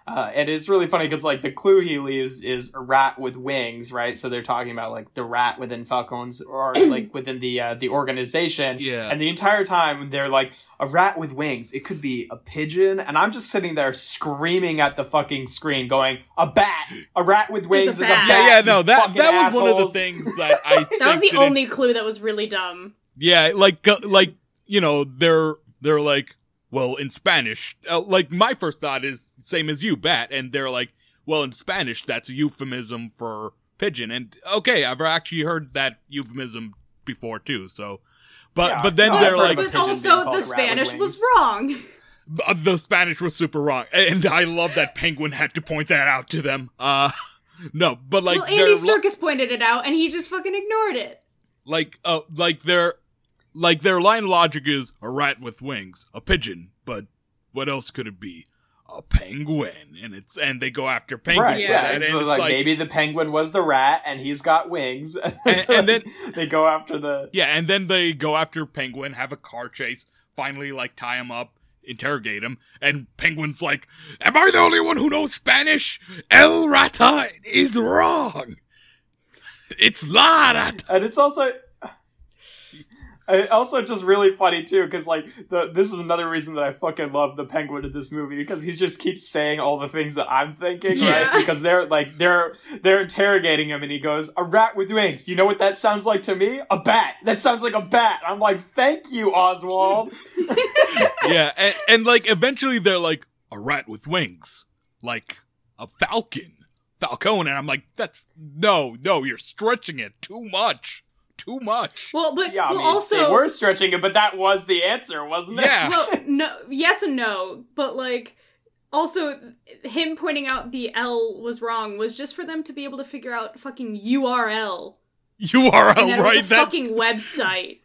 And it's really funny because, like, the clue he leaves is a rat with wings, right? So they're talking about, like, the rat within Falcone's, or, like, within the organization. Yeah. And the entire time, they're like, a rat with wings. It could be a pigeon. And I'm just sitting there screaming at the fucking screen going, a bat! A rat with wings is a bat! Yeah, yeah, no, that was assholes. One of the things that I think that was the only clue that was really dumb. Yeah, like you know, they're like, well, in Spanish, like, my first thought is same as you, bat. And they're like, well, in Spanish, that's a euphemism for pigeon. And okay, I've actually heard that euphemism before, too. So, but then they're like, but also the Spanish was wrong. The Spanish was super wrong. And I love that Penguin had to point that out to them. No, but like, well, Andy Serkis pointed it out and he just fucking ignored it. Like, their line logic is a rat with wings, a pigeon, but what else could it be? A penguin. And they go after Penguin. Right, yeah. So like, maybe the Penguin was the rat, and he's got wings. And then they go after the... Yeah, and then they go after Penguin, have a car chase, finally, like, tie him up, interrogate him, and Penguin's like, am I the only one who knows Spanish? El rata is wrong. It's la rata. And it's also... Also, just really funny too, because like this is another reason that I fucking love the Penguin in this movie, because he just keeps saying all the things that I'm thinking, right? Because they're interrogating him, and he goes, "A rat with wings. You know what that sounds like to me? A bat. That sounds like a bat." And I'm like, "Thank you, Oswald." Yeah, and like eventually they're like, "A rat with wings, like a Falcone," and I'm like, "That's no, you're stretching it too much." Too much. Well, but yeah, well, I mean, also they were stretching it, but that was the answer, wasn't it? Yeah. Well, no, yes and no, but like also him pointing out the L was wrong was just for them to be able to figure out fucking URL. URL, right? That's... fucking website.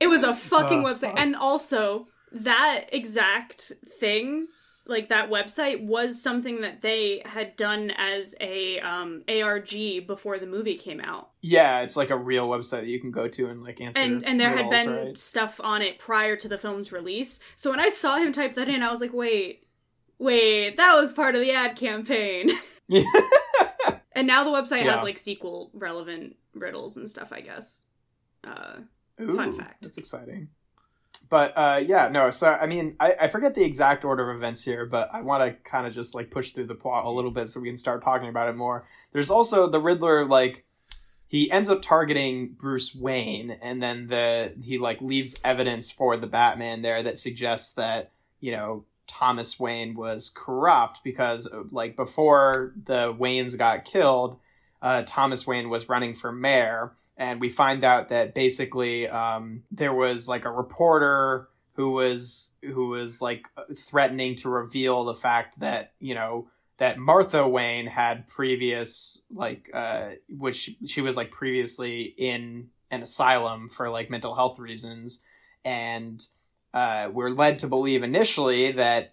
It was a fucking website, and also that exact thing. Like, that website was something that they had done as a ARG before the movie came out. Yeah, it's like a real website that you can go to and, like, answer. And there had been stuff on it prior to the film's release. So when I saw him type that in, I was like, wait, that was part of the ad campaign. Yeah. And now the website has, like, sequel-relevant riddles and stuff, I guess. Ooh, fun fact. That's exciting. But, so, I mean, I forget the exact order of events here, but I want to kind of just, like, push through the plot a little bit so we can start talking about it more. There's also the Riddler, like, he ends up targeting Bruce Wayne, and then he, like, leaves evidence for the Batman there that suggests that, you know, Thomas Wayne was corrupt because, like, before the Waynes got killed, Thomas Wayne was running for mayor. And we find out that basically there was like a reporter who was like threatening to reveal the fact that, you know, that Martha Wayne had previous like which she was like previously in an asylum for like mental health reasons. And we're led to believe initially that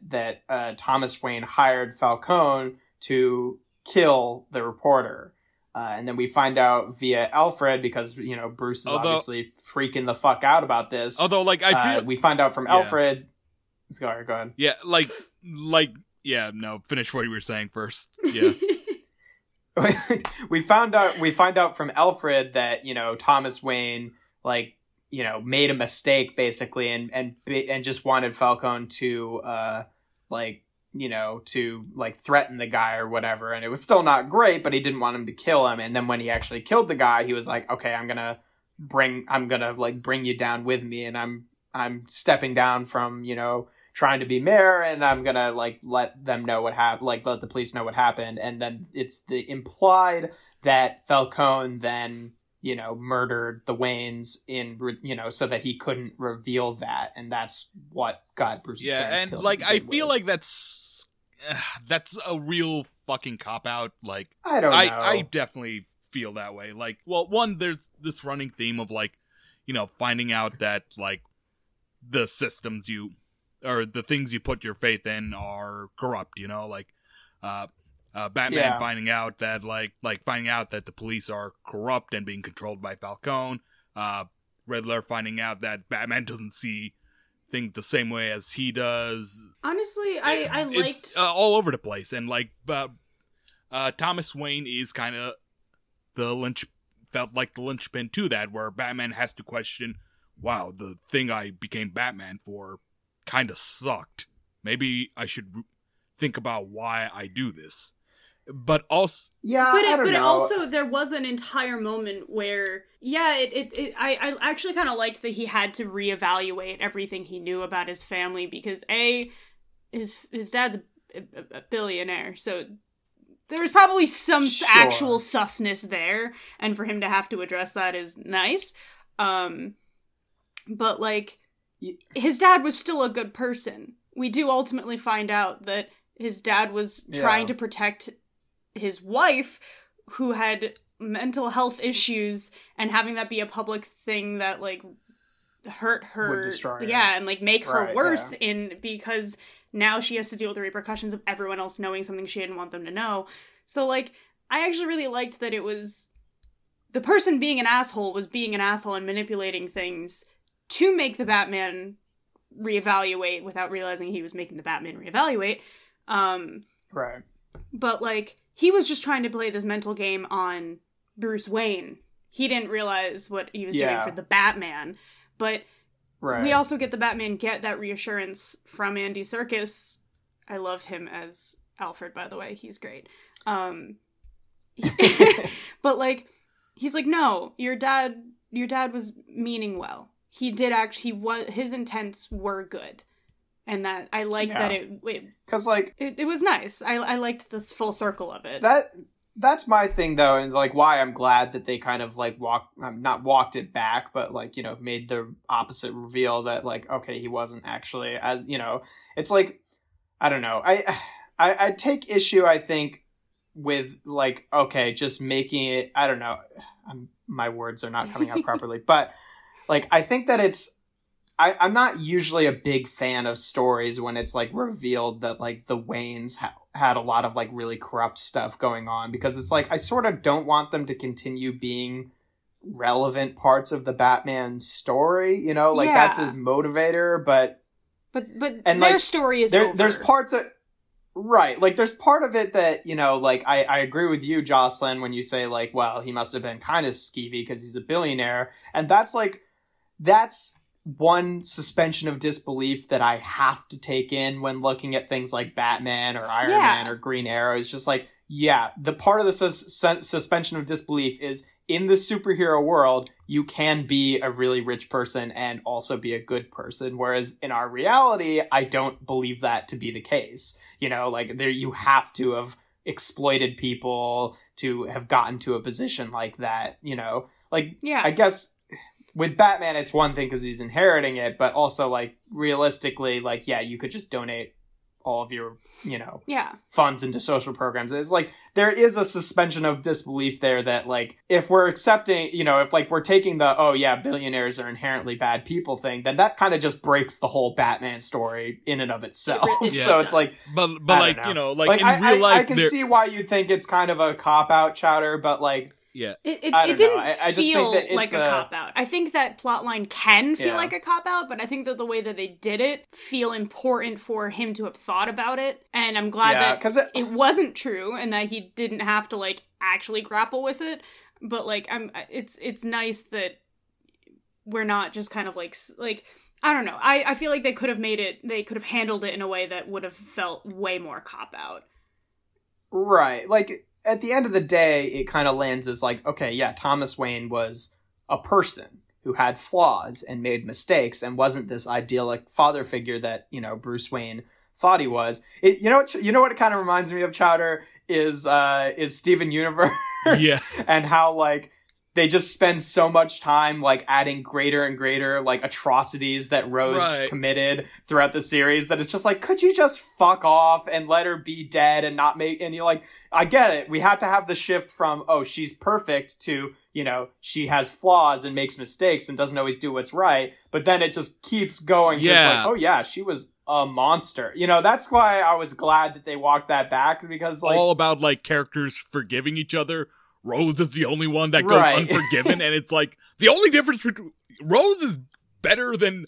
Thomas Wayne hired Falcone to kill the reporter. And then we find out via Alfred, because, you know, Bruce is obviously freaking the fuck out about this. Although, like, I feel... we find out from Alfred... Go ahead. Yeah, finish what you were saying first. Yeah. We find out from Alfred that, you know, Thomas Wayne, like, you know, made a mistake, basically, and just wanted Falcone to, you know, to like threaten the guy or whatever, and it was still not great, but he didn't want him to kill him. And then when he actually killed the guy, he was like, okay, I'm gonna bring you down with me, and I'm stepping down from, you know, trying to be mayor, and I'm gonna like let them know what happened, like let the police know what happened. And then it's the implied that Falcone then, you know, murdered the Waynes in, you know, so that he couldn't reveal that, and that's what got Bruce's parents killed. Yeah, and like I feel like that's a real fucking cop out. Like I don't know. I definitely feel that way. Like, well, one, there's this running theme of like, you know, finding out that like the systems you or the things you put your faith in are corrupt. You know, like Batman finding out that like finding out that the police are corrupt and being controlled by Falcone. Riddler finding out that Batman doesn't see things the same way as he does. Honestly, I liked... It's all over the place. And, like, Thomas Wayne is kind of the linchpin to that, where Batman has to question, wow, the thing I became Batman for kind of sucked. Maybe I should think about why I do this. But also, yeah, but also there was an entire moment where, yeah, I actually kind of liked that he had to reevaluate everything he knew about his family, because his dad's a billionaire, so there was probably some actual susness there, and for him to have to address that is nice. But like, his dad was still a good person. We do ultimately find out that his dad was trying to protect his wife, who had mental health issues, and having that be a public thing that like hurt her, her, and like make her worse in, because now she has to deal with the repercussions of everyone else knowing something she didn't want them to know. So like, I actually really liked that it was the person being an asshole was being an asshole and manipulating things to make the Batman reevaluate without realizing he was making the Batman reevaluate. Right. But like, he was just trying to play this mental game on Bruce Wayne. He didn't realize what he was doing for the Batman. But we also get the Batman get that reassurance from Andy Serkis. I love him as Alfred, by the way. He's great. But like, he's like, no, your dad was meaning well. He did actually, his intents were good. And that I like that it because like it was nice. I liked this full circle of it. That's my thing though, and like why I'm glad that they kind of like walked it back, but like, you know, made the opposite reveal that like, okay, he wasn't actually, as you know, it's like, I don't know. I take issue, I think, with like, okay, just making it, I don't know. My words are not coming out properly, but like, I think that it's. I'm not usually a big fan of stories when it's like revealed that like the Waynes had a lot of like really corrupt stuff going on, because it's like I sort of don't want them to continue being relevant parts of the Batman story, you know, like that's his motivator, but and their like, story is over. There's parts of like there's part of it that, you know, like I agree with you, Jocelyn, when you say like, well, he must have been kind of skeevy because he's a billionaire, and that's like one suspension of disbelief that I have to take in when looking at things like Batman or Iron Man or Green Arrow. It's just like, the part of the suspension of disbelief is, in the superhero world, you can be a really rich person and also be a good person. Whereas in our reality, I don't believe that to be the case. You know, like there, you have to have exploited people to have gotten to a position like that, you know, like, I guess with Batman, it's one thing because he's inheriting it, but also, like, realistically, like, you could just donate all of your, you know, funds into social programs. It's like, there is a suspension of disbelief there that, like, if we're accepting, you know, if, like, we're taking the, oh, yeah, billionaires are inherently bad people thing, then that kind of just breaks the whole Batman story in and of itself. So it's like, but like, know. You know, like in real life, I can see why you think it's kind of a cop-out, Chowder, but, like, it didn't feel like a cop-out. I think that plotline can feel like a cop-out, but I think that the way that they did it feel important for him to have thought about it, and I'm glad that it wasn't true, and that he didn't have to, like, actually grapple with it, but, like, it's nice that we're not just kind of, like I don't know. I feel like they could have handled it in a way that would have felt way more cop-out. Right, like, at the end of the day, it kind of lands as like, okay, Thomas Wayne was a person who had flaws and made mistakes and wasn't this idyllic father figure that, you know, Bruce Wayne thought he was. You know what it kind of reminds me of, Chowder, is Steven Universe and how, like, they just spend so much time, like, adding greater and greater, like, atrocities that Rose committed throughout the series, that it's just like, could you just fuck off and let her be dead and not make, and you're like, I get it. We had to have the shift from, oh, she's perfect to, you know, she has flaws and makes mistakes and doesn't always do what's right. But then it just keeps going. Just like, oh yeah, she was a monster. You know, that's why I was glad that they walked that back, because, like, all about, like, characters forgiving each other. Rose is the only one that goes unforgiven, and it's like, the only difference between Rose is better than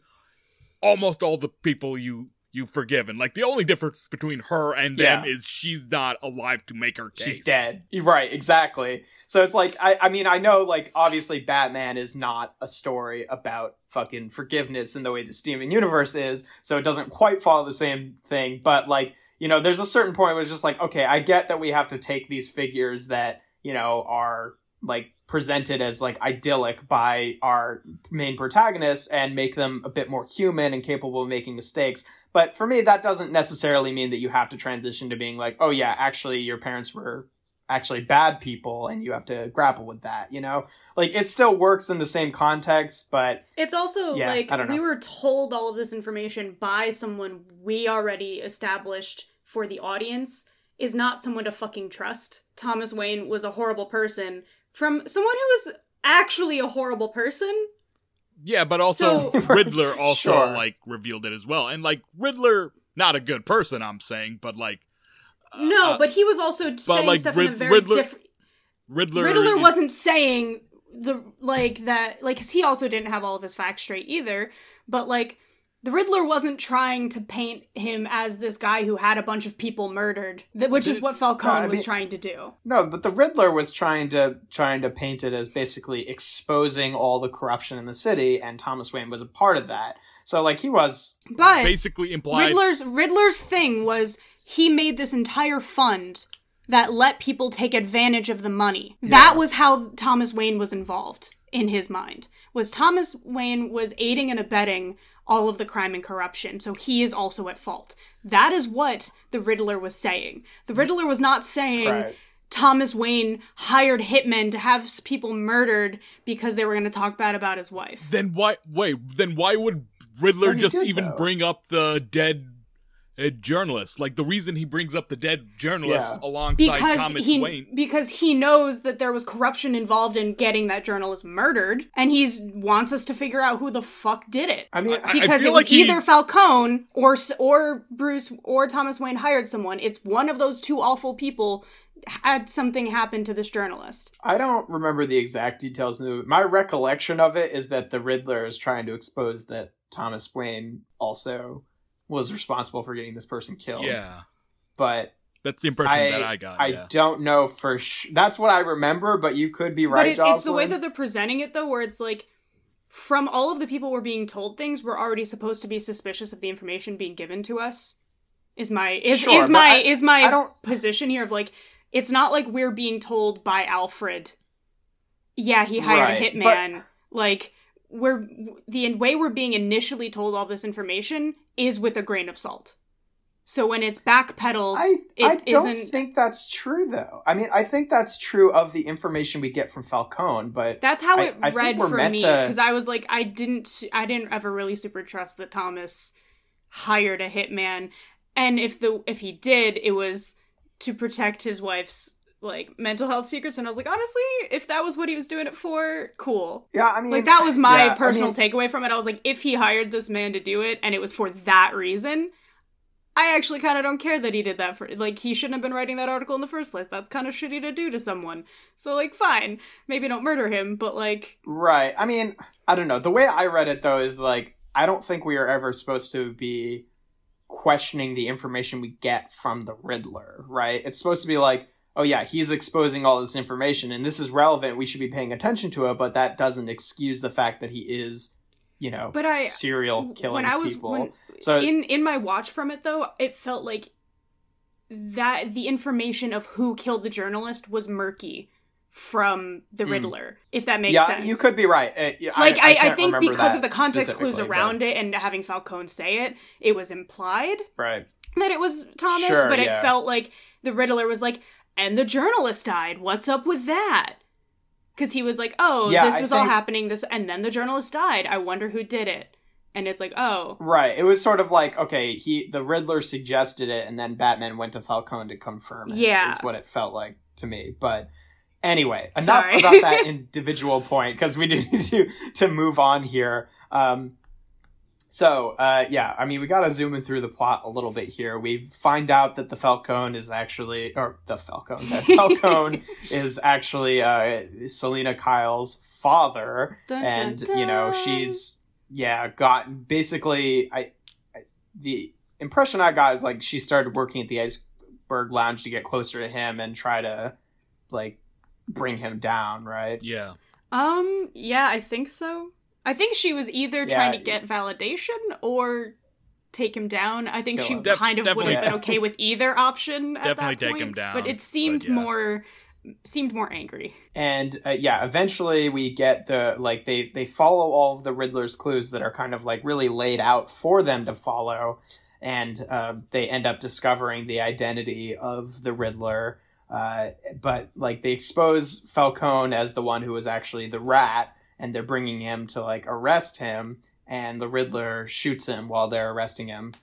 almost all the people you've forgiven. Like, the only difference between her and them is she's not alive to make her case. She's dead. Right, exactly. So it's like, I mean, I know, like, obviously Batman is not a story about fucking forgiveness in the way the Steven Universe is, so it doesn't quite follow the same thing, but, like, you know, there's a certain point where it's just like, okay, I get that we have to take these figures that, you know, are, like, presented as, like, idyllic by our main protagonists and make them a bit more human and capable of making mistakes. But for me, that doesn't necessarily mean that you have to transition to being like, oh yeah, actually your parents were actually bad people and you have to grapple with that, you know? Like, it still works in the same context, but... It's also, yeah, like, we were told all of this information by someone we already established for the audience is not someone to fucking trust. Thomas Wayne was a horrible person from someone who was actually a horrible person. Yeah, but also Riddler also, like, revealed it as well. And, like, Riddler, not a good person, I'm saying, but, like... no, but he was also saying, like, stuff in a very different... Riddler wasn't saying, the like, that... Like, because he also didn't have all of his facts straight either, but, like, the Riddler wasn't trying to paint him as this guy who had a bunch of people murdered, which is what Falcone was trying to do. No, but the Riddler was trying to paint it as basically exposing all the corruption in the city, and Thomas Wayne was a part of that. So, like, he was... But basically implied... Riddler's thing was he made this entire fund that let people take advantage of the money. Yeah. That was how Thomas Wayne was involved, in his mind. Was Thomas Wayne was aiding and abetting all of the crime and corruption, so he is also at fault. That is what the Riddler was saying. The Riddler was not saying Thomas Wayne hired hitmen to have people murdered because they were going to talk bad about his wife. Then why? Wait. Then why would Riddler bring up the dead journalist? Like, the reason he brings up the dead journalist alongside Thomas Wayne because he knows that there was corruption involved in getting that journalist murdered, and he wants us to figure out who the fuck did it. I mean, because it was either Falcone or Bruce or Thomas Wayne hired someone. It's one of those two awful people had something happen to this journalist. I don't remember the exact details. My recollection of it is that the Riddler is trying to expose that Thomas Wayne also was responsible for getting this person killed. Yeah. But... That's the impression that I got. I don't know for sure. That's what I remember, but you could be right, Jocelyn. It's the way that they're presenting it, though, where it's like, from all of the people we're being told things, we're already supposed to be suspicious of the information being given to us, is my position here of, like, it's not like we're being told by Alfred, yeah, he hired a hitman. But... Like, the way we're being initially told all this information is with a grain of salt. So when it's backpedaled, I don't think that's true, though. I mean, I think that's true of the information we get from Falcone, but that's how it read for me, because I was like, I didn't ever really super trust that Thomas hired a hitman, and if he did, it was to protect his wife's, like, mental health secrets, and I was like, honestly, if that was what he was doing it for, cool. Yeah, I mean... Like, that was my personal takeaway from it. I was like, if he hired this man to do it, and it was for that reason, I actually kind of don't care that he did that for... Like, he shouldn't have been writing that article in the first place. That's kind of shitty to do to someone. So, like, fine. Maybe don't murder him, but, like... Right. I mean, I don't know. The way I read it, though, is, like, I don't think we are ever supposed to be questioning the information we get from the Riddler, right? It's supposed to be, like, oh yeah, he's exposing all this information, and this is relevant, we should be paying attention to it, but that doesn't excuse the fact that he is, you know, serial killing people. So in my watch from it, though, it felt like that the information of who killed the journalist was murky from the Riddler, if that makes sense. Yeah, you could be right. I think because of the context clues around it and having Falcone say it, it was implied that it was Thomas, but it felt like the Riddler was like, and the journalist died. What's up with that? Because he was like, oh, yeah, this was all happening. And then the journalist died. I wonder who did it. And it's like, oh. Right. It was sort of like, okay, the Riddler suggested it, and then Batman went to Falcone to confirm it. Yeah. Is what it felt like to me. But anyway, enough about that individual point, because we do need to move on here. I mean, we got to zoom in through the plot a little bit here. We find out that Falcone is actually Selena Kyle's father. Dun, and, dun, dun. You know, she's yeah, got basically the impression I got is like she started working at the Iceberg Lounge to get closer to him and try to like bring him down, right? Yeah. Yeah, I think so. I think she was either trying to get validation or take him down. I think she kind of would have been okay with either option at definitely that point, take him down. But it seemed more angry. And eventually we get the like they follow all of the Riddler's clues that are kind of like really laid out for them to follow, and they end up discovering the identity of the Riddler. But like they expose Falcone as the one who was actually the rat, and they're bringing him to like arrest him. And the Riddler shoots him while they're arresting him.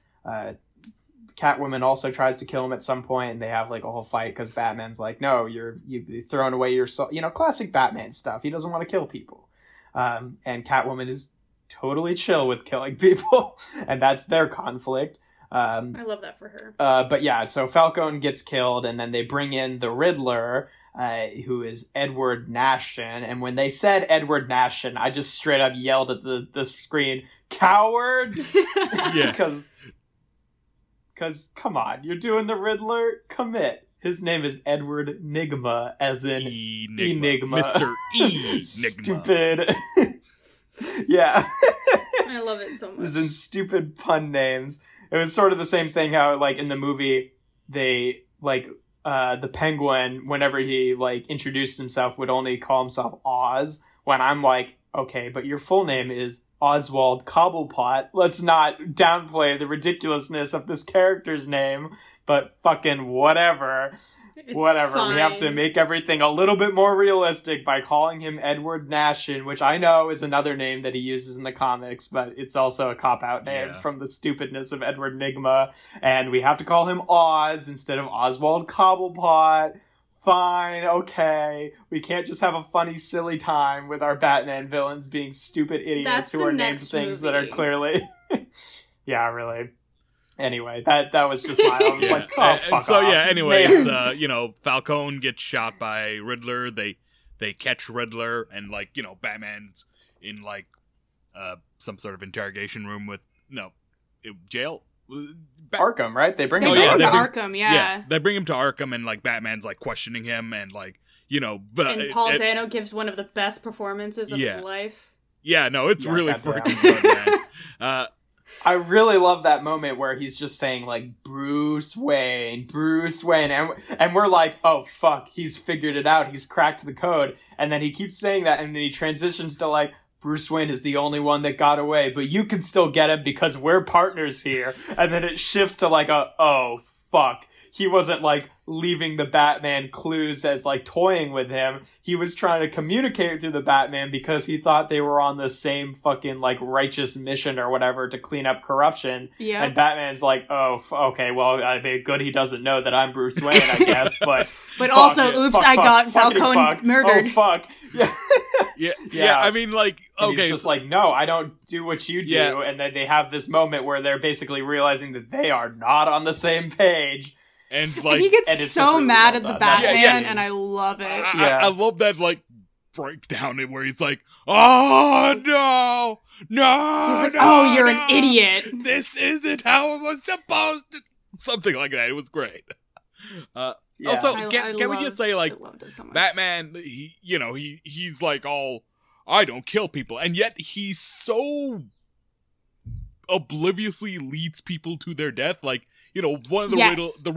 Catwoman also tries to kill him at some point, and they have like a whole fight because Batman's like, "No, you've thrown away your soul." You know, classic Batman stuff. He doesn't want to kill people, and Catwoman is totally chill with killing people, and that's their conflict. I love that for her. But yeah, so Falcone gets killed, and then they bring in the Riddler. Who is Edward Nashton, and when they said Edward Nashton, I just straight up yelled at the screen, "Cowards!" Because come on, you're doing the Riddler. Commit. His name is Edward Nigma, as in Enigma. Mr. Enigma. Stupid. Yeah. I love it so much. As in stupid pun names. It was sort of the same thing how, like, in the movie, they, like... the Penguin, whenever he like introduced himself, would only call himself Oz, when I'm like, okay, but your full name is Oswald Cobblepot. Let's not downplay the ridiculousness of this character's name, but fucking whatever. It's whatever. Fine. We have to make everything a little bit more realistic by calling him Edward Nashton, which I know is another name that he uses in the comics, but it's also a cop-out name from the stupidness of Edward Nigma. And we have to call him Oz instead of Oswald Cobblepot. Fine, okay. We can't just have a funny, silly time with our Batman villains being stupid idiots who are named things that are clearly... yeah, really... Anyway, that was just my... I was like, oh, fuck so, off. So, yeah, anyways, you know, Falcone gets shot by Riddler. They catch Riddler, and, like, you know, Batman's in, like, some sort of interrogation room with... No, jail? Arkham, right? They bring him to Arkham. They bring him to Arkham, and, like, Batman's, like, questioning him, and, like, you know... And Paul Dano gives one of the best performances of his life. Yeah, no, it's really freaking good, man. I really love that moment where he's just saying, like, Bruce Wayne. And we're like, oh, fuck, he's figured it out. He's cracked the code. And then he keeps saying that, and then he transitions to, like, Bruce Wayne is the only one that got away, but you can still get him because we're partners here. And then it shifts to, like, oh, fuck. He wasn't, like, leaving the Batman clues as, like, toying with him. He was trying to communicate through the Batman because he thought they were on the same fucking, like, righteous mission or whatever to clean up corruption. Yeah. And Batman's like, oh, okay, well, I mean, good he doesn't know that I'm Bruce Wayne, I guess, but... but also, I got Falcone murdered. Oh, fuck. Yeah. Yeah, I mean, like, okay. And he's just like, no, I don't do what you do. Yeah. And then they have this moment where they're basically realizing that they are not on the same page. And he gets so really mad at the Batman, and I love it. I love that, like, breakdown where he's like, oh, no, he's like, oh, you're an idiot. This isn't how it was supposed to... Something like that. It was great. Also, can we just say, like, so Batman, he's like, all, I don't kill people. And yet he so obliviously leads people to their death, like, you know, one of the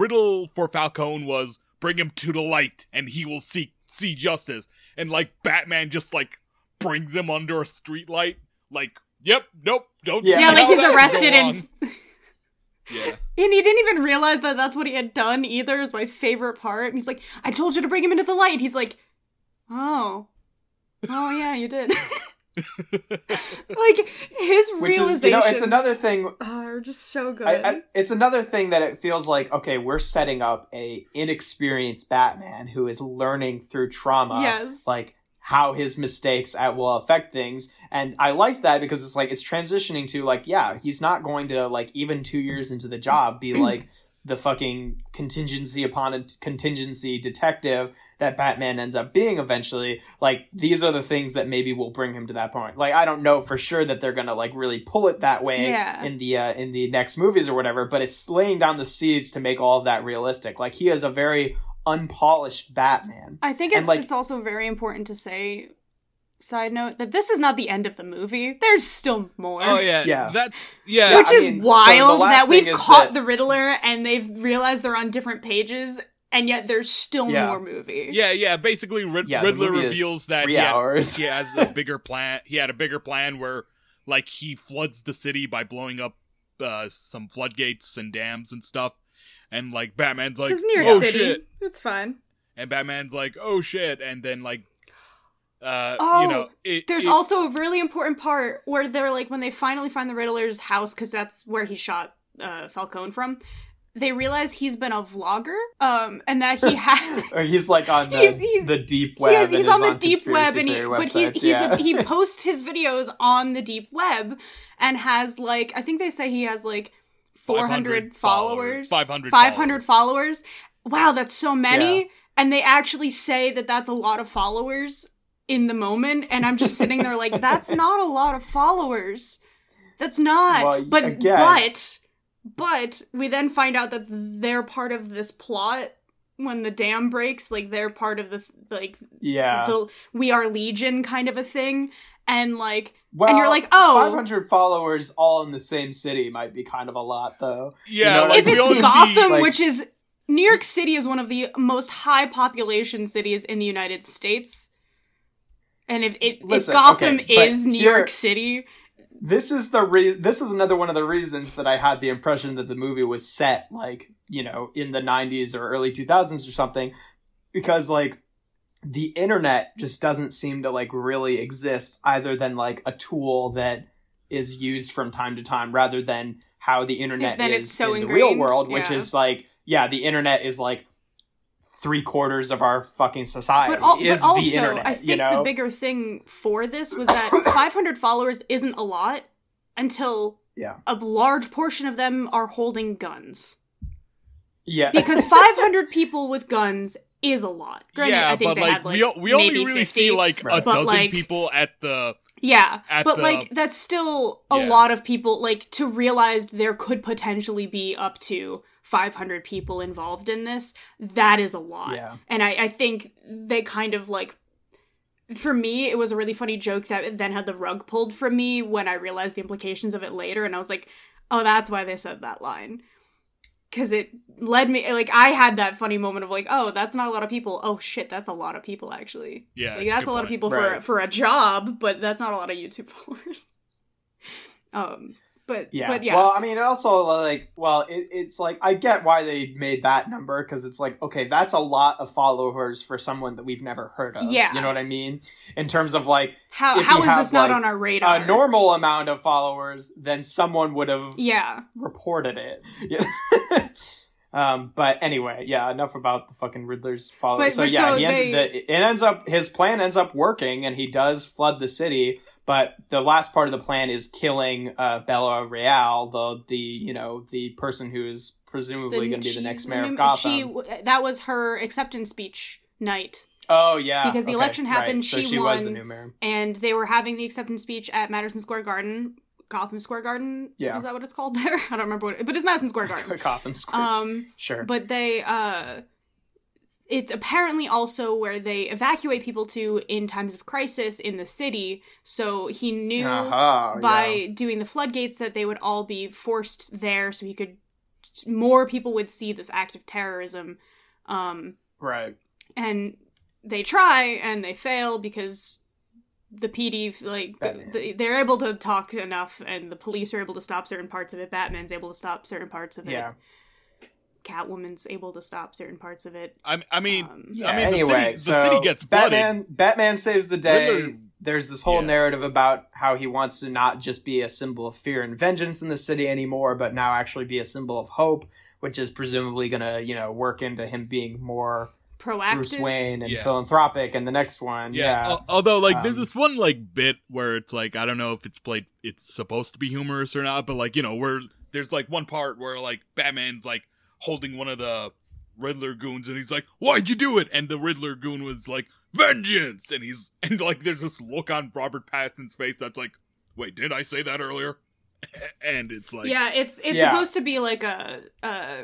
riddle for Falcone was bring him to the light and he will see justice. And like Batman just like brings him under a streetlight, like, yep, nope, don't. Yeah, like he's arrested and and he didn't even realize that that's what he had done either. Is my favorite part. And he's like, I told you to bring him into the light. He's like, oh yeah, you did. Like his realization is, it's another thing, just so good. It's another thing that it feels like, okay, we're setting up a inexperienced Batman who is learning through trauma, like how his mistakes will affect things. And I like that because it's like it's transitioning to like, he's not going to like even 2 years into the job be like the fucking contingency upon a contingency detective that Batman ends up being eventually, like, these are the things that maybe will bring him to that point. Like, I don't know for sure that they're gonna, like, really pull it that way in the next movies or whatever, but it's laying down the seeds to make all of that realistic. Like, he is a very unpolished Batman. I think it's also very important to say, side note, that this is not the end of the movie. There's still more. Oh, yeah. That's, yeah. Which is wild that we've caught the Riddler and they've realized they're on different pages, and yet there's still more movie. Yeah. Basically, Riddler reveals that 3 hours. He has a bigger plan. He had a bigger plan where, like, he floods the city by blowing up some floodgates and dams and stuff. And, like, Batman's like, oh, shit. It's fine. And Batman's like, oh, shit. And then, like, there's also a really important part where they're like, when they finally find the Riddler's house, because that's where he shot Falcone from, they realize he's been a vlogger, and that he had... or he's, like, on the deep web. He's on the deep web, and he posts his videos on the deep web and has, like, I think they say he has, like, 400 followers. 500 followers. Wow, that's so many. Yeah. And they actually say that that's a lot of followers in the moment, and I'm just sitting there like, that's not a lot of followers. That's not. Well, but we then find out that they're part of this plot when the dam breaks. Like, they're part of the We Are Legion kind of a thing. And, like, and you're like, oh, 500 followers all in the same city might be kind of a lot, though. Yeah, you know, like, if it's Gotham, which is New York City, is one of the most high population cities in the United States. And if Gotham is New York City, this is another one of the reasons that I had the impression that the movie was set, like, you know, in the 90s or early 2000s or something, because, like, the internet just doesn't seem to, like, really exist, either than, like, a tool that is used from time to time, rather than how the internet is so in the real world, which is, like, the internet is, like, 3/4 of our fucking society is the internet. I think the bigger thing for this was that 500 followers isn't a lot until a large portion of them are holding guns. Yeah, because 500 people with guns is a lot. Granted, I think we only really 50, see a dozen people at the. Yeah, that's still a lot of people. Like, to realize there could potentially be up to 500 people involved in this, that is a lot. Yeah. And I think they kind of, like, for me, it was a really funny joke that then had the rug pulled from me when I realized the implications of it later, and I was like, oh, that's why they said that line. Because it led me, like, I had that funny moment of, like, oh, that's not a lot of people. Oh, shit, that's a lot of people, actually. Yeah, like, that's a lot of people for a job, but that's not a lot of YouTube followers. But yeah. Well, I mean, it also, like, it's like, I get why they made that number, because it's like, okay, that's a lot of followers for someone that we've never heard of. Yeah. You know what I mean? In terms of, like, how is this not on our radar? A normal amount of followers, then someone would have reported it. Yeah. But anyway, enough about the fucking Riddler's followers. His plan ends up working, and he does flood the city. But the last part of the plan is killing Bella Real, the person who is presumably going to be the next mayor of Gotham. That was her acceptance speech night. Oh, yeah. Because the election happened, right. So she won. Was the new mayor. And they were having the acceptance speech at Gotham Square Garden. Yeah. Is that what it's called there? I don't remember but it's Madison Square Garden. Gotham Square. Sure. But they... it's apparently also where they evacuate people to in times of crisis in the city. So he knew by doing the floodgates that they would all be forced there, so more people would see this act of terrorism. Right. And they try and they fail because the PD, like, they're able to talk enough, and the police are able to stop certain parts of it. Batman's able to stop certain parts of it. Yeah. Catwoman's able to stop certain parts of it. The city gets flooded. Batman saves the day. Riddler, there's this whole narrative about how he wants to not just be a symbol of fear and vengeance in the city anymore, but now actually be a symbol of hope, which is presumably going to, work into him being more proactive, Bruce Wayne, and philanthropic. And the next one, although, like, there's this one, like, bit where it's like, I don't know if it's supposed to be humorous or not, but, like, you know, there's, like, one part where, like, Batman's like, holding one of the Riddler goons, and he's like, "Why'd you do it?" And the Riddler goon was like, "Vengeance!" And he's, and like, there's this look on Robert Pattinson's face that's like, "Wait, did I say that earlier?" And it's like, yeah, it's supposed to be like a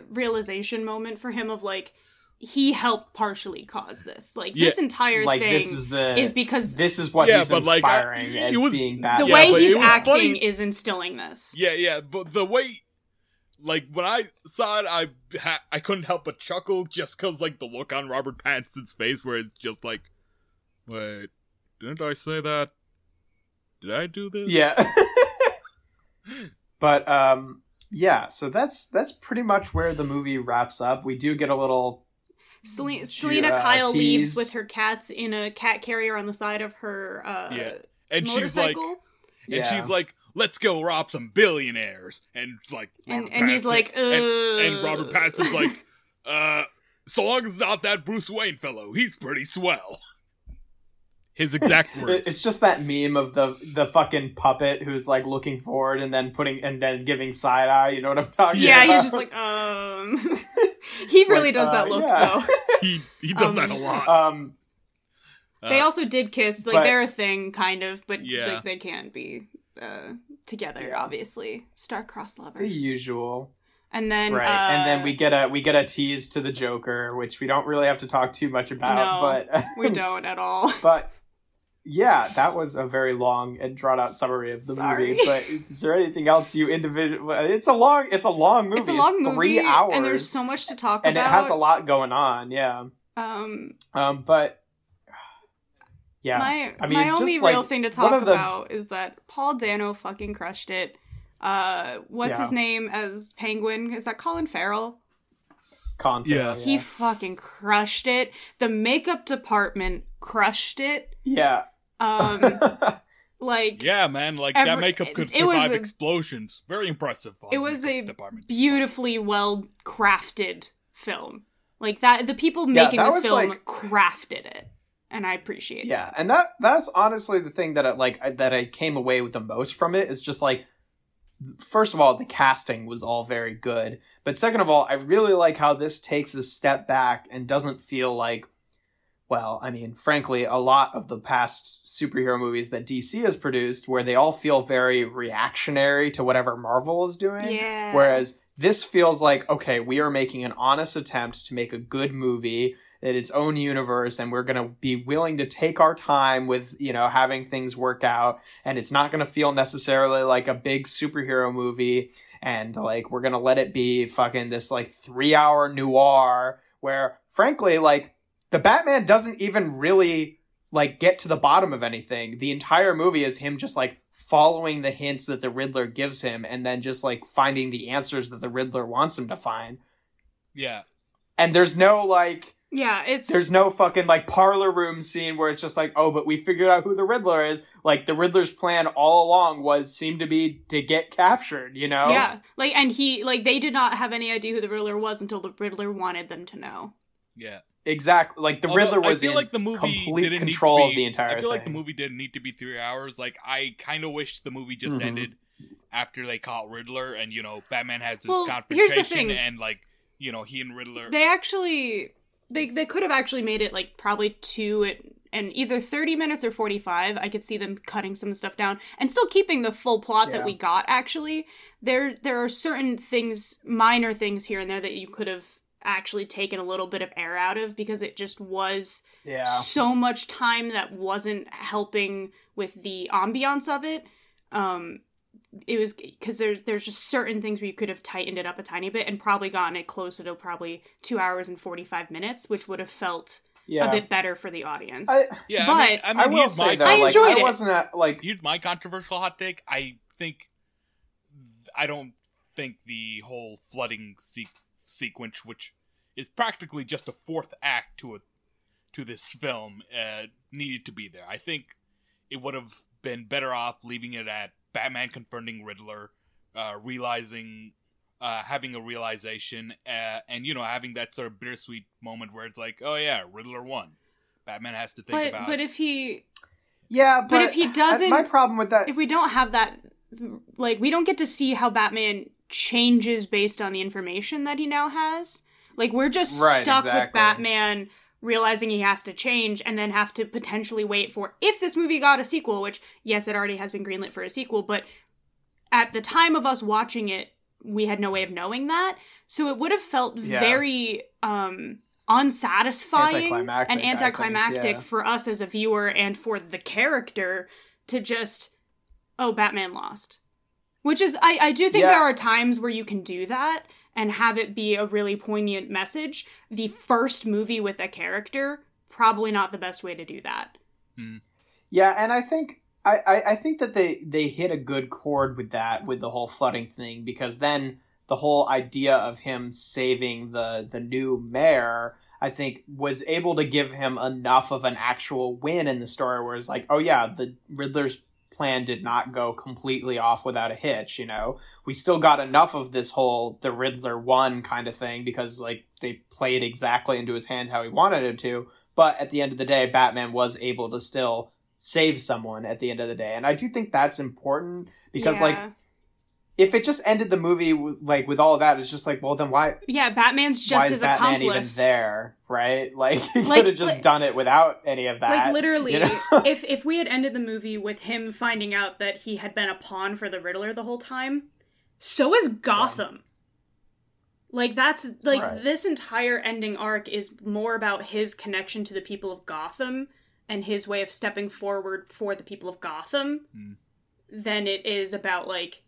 realization moment for him of like, he helped partially cause this. Like, this entire thing is because... This is what he's inspiring as being bad. The way he's acting is instilling this. Yeah, but the way... Like, when I saw it, I couldn't help but chuckle just because, like, the look on Robert Pattinson's face where it's just like, wait, didn't I say that? Did I do this? Yeah. But, yeah, so that's pretty much where the movie wraps up. We do get a little... Selena Kyle leaves with her cats in a cat carrier on the side of her and motorcycle. She's like, "Let's go rob some billionaires." And like, and Robert Pattinson's like, "So long as it's not that Bruce Wayne fellow, he's pretty swell." His exact words. It's just that meme of the fucking puppet who's like looking forward and then giving side eye. You know what I'm talking about? Yeah, he's just like, he really does that look though. He does that a lot. They also did kiss. Like, they're a thing, kind of, but like, they can't be together. Yeah. Obviously, star-crossed lovers. The usual. And then and then we get a tease to the Joker, which we don't really have to talk too much about. No, but we don't at all. But yeah, that was a very long and drawn-out summary of the movie. But is there anything else you individual? It's a long movie. It's a long movie. 3 hours, and there's so much to talk about. And it has a lot going on. Yeah. But yeah, my only real thing to talk about is that Paul Dano fucking crushed it. What's his name as Penguin? Is that Colin Farrell? Yeah. He fucking crushed it. The makeup department crushed it. Yeah. Like, yeah, man, like that makeup could survive explosions. Very impressive. It was a beautifully well crafted film. Like that, the people making this film crafted it. And I appreciate it. Yeah, and that's honestly the thing that I came away with the most from it is just like, first of all, the casting was all very good. But second of all, I really like how this takes a step back and doesn't feel like, well, I mean, frankly, a lot of the past superhero movies that DC has produced where they all feel very reactionary to whatever Marvel is doing. Yeah. Whereas this feels like, okay, we are making an honest attempt to make a good movie in its own universe, and we're going to be willing to take our time with, you know, having things work out, and it's not going to feel necessarily like a big superhero movie, and like, we're going to let it be fucking this like 3 hour noir where, frankly, like, the Batman doesn't even really like get to the bottom of anything. The entire movie is him just like following the hints that the Riddler gives him, and then just like finding the answers that the Riddler wants him to find. Yeah. And there's no like... Yeah, there's no fucking, like, parlor room scene where it's just like, oh, but we figured out who the Riddler is. Like, the Riddler's plan all along seemed to be to get captured, you know? Yeah, like, and they did not have any idea who the Riddler was until the Riddler wanted them to know. Yeah. Exactly. Like, the Riddler was in complete control of the entire thing. I feel like the movie didn't need to be 3 hours. Like, I kind of wish the movie just ended after they caught Riddler, and, you know, Batman has this confrontation, and, like, you know, he and Riddler... They actually... They could have actually made it, like, probably two and either 30 minutes or 45. I could see them cutting some stuff down and still keeping the full plot that we got, actually. There are certain things, minor things here and there that you could have actually taken a little bit of air out of, because it just was so much time that wasn't helping with the ambiance of it. It was because there's just certain things where you could have tightened it up a tiny bit and probably gotten it closer to probably 2 hours and 45 minutes, which would have felt a bit better for the audience. I will say that I enjoyed it. Here's my controversial hot take. I don't think the whole flooding sequence, which is practically just a fourth act to this film, needed to be there. I think it would have been better off leaving it at Batman confronting Riddler, having a realization, and, you know, having that sort of bittersweet moment where it's like, oh yeah, Riddler won. Batman has to think about it. But if he doesn't... My problem with that... If we don't have that, like, we don't get to see how Batman changes based on the information that he now has. Like, we're just stuck with Batman realizing he has to change and then have to potentially wait for, if this movie got a sequel, which, yes, it already has been greenlit for a sequel, but at the time of us watching it, we had no way of knowing that. So it would have felt very unsatisfying and anticlimactic for us as a viewer and for the character to just, oh, Batman lost. Which is, I do think there are times where you can do that and have it be a really poignant message. The first movie with a character, probably not the best way to do that. Mm. Yeah, and I think I think that they hit a good chord with that, with the whole flooding thing, because then the whole idea of him saving the new mayor, I think, was able to give him enough of an actual win in the story where it's like, oh yeah, the Riddler's plan did not go completely off without a hitch, you know? We still got enough of this whole the Riddler won kind of thing because, like, they played exactly into his hands how he wanted him to, but at the end of the day, Batman was able to still save someone at the end of the day. And I do think that's important because, like, if it just ended the movie, like, with all of that, it's just like, well, then why... Yeah, Batman's just his accomplice. Why is Batman even there, right? Like, he could have just done it without any of that. Like, literally, you know? if we had ended the movie with him finding out that he had been a pawn for the Riddler the whole time, so is Gotham. Yeah. Like, that's... Like, this entire ending arc is more about his connection to the people of Gotham and his way of stepping forward for the people of Gotham than it is about, like...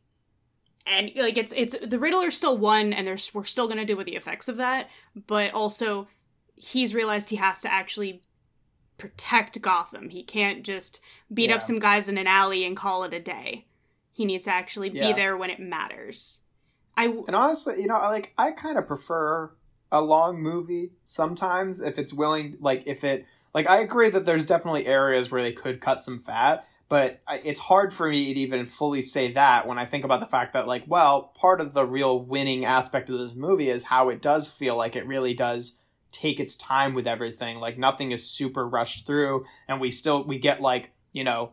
And, like, it's the Riddler still won, and we're still going to deal with the effects of that, but also he's realized he has to actually protect Gotham. He can't just beat up some guys in an alley and call it a day. He needs to actually be there when it matters. And honestly, you know, like, I kind of prefer a long movie sometimes if it's willing, like, if it... Like, I agree that there's definitely areas where they could cut some fat, but it's hard for me to even fully say that when I think about the fact that, like, well, part of the real winning aspect of this movie is how it does feel like it really does take its time with everything. Like, nothing is super rushed through, and we get, like, you know,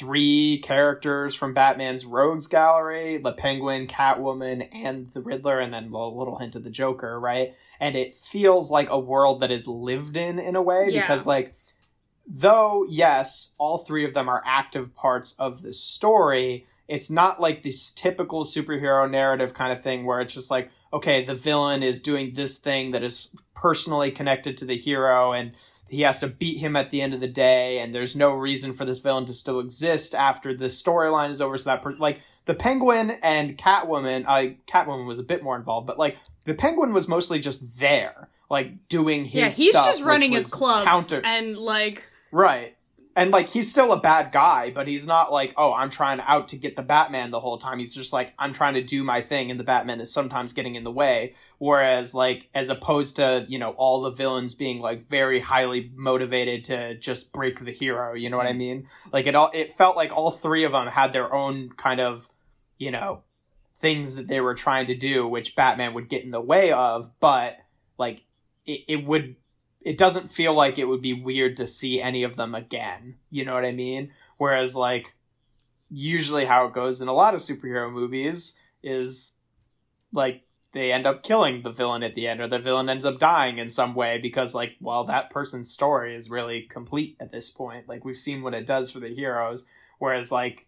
3 characters from Batman's Rogues Gallery, the Penguin, Catwoman, and the Riddler, and then a little hint of the Joker, right? And it feels like a world that is lived in a way, because, like... Though, yes, all 3 of them are active parts of the story, it's not like this typical superhero narrative kind of thing where it's just like, okay, the villain is doing this thing that is personally connected to the hero and he has to beat him at the end of the day and there's no reason for this villain to still exist after the storyline is over. So that, like, the Penguin and Catwoman was a bit more involved, but, like, the Penguin was mostly just there, like, doing his stuff. Yeah, he's just running his club and, like... Right. And, like, he's still a bad guy, but he's not like, oh, I'm trying out to get the Batman the whole time. He's just like, I'm trying to do my thing, and the Batman is sometimes getting in the way. Whereas, like, as opposed to, you know, all the villains being, like, very highly motivated to just break the hero, you know what I mean? Like, it felt like all 3 of them had their own kind of, you know, things that they were trying to do, which Batman would get in the way of, but, like, it doesn't feel like it would be weird to see any of them again. You know what I mean? Whereas, like, usually how it goes in a lot of superhero movies is, like, they end up killing the villain at the end, or the villain ends up dying in some way because, like, well, that person's story is really complete at this point. Like, we've seen what it does for the heroes. Whereas, like,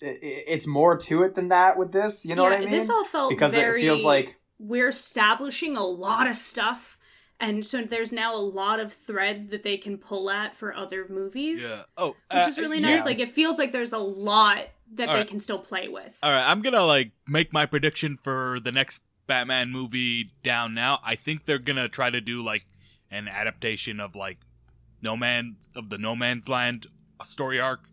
it's more to it than that with this. You know what I mean? This all felt because it feels like we're establishing a lot of stuff. And so there's now a lot of threads that they can pull at for other movies. Yeah. Oh, which is really nice. Yeah. Like, it feels like there's a lot that they can still play with. All right, I'm going to, like, make my prediction for the next Batman movie down now. I think they're going to try to do, like, an adaptation of, like, the No Man's Land story arc.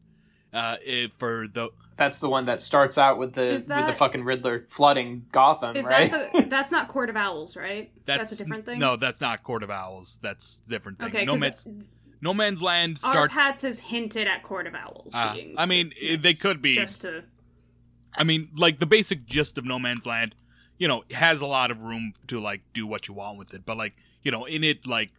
That's the one that starts out with the fucking Riddler flooding Gotham, right? That's not Court of Owls, right? That's a different thing? No, that's not Court of Owls. That's a different thing. Okay, No Man's Land starts... Our Pats has hinted at Court of Owls being... I mean, they could be... Just to... I mean, like, the basic gist of No Man's Land, you know, has a lot of room to, like, do what you want with it. But, like, you know, in it, like,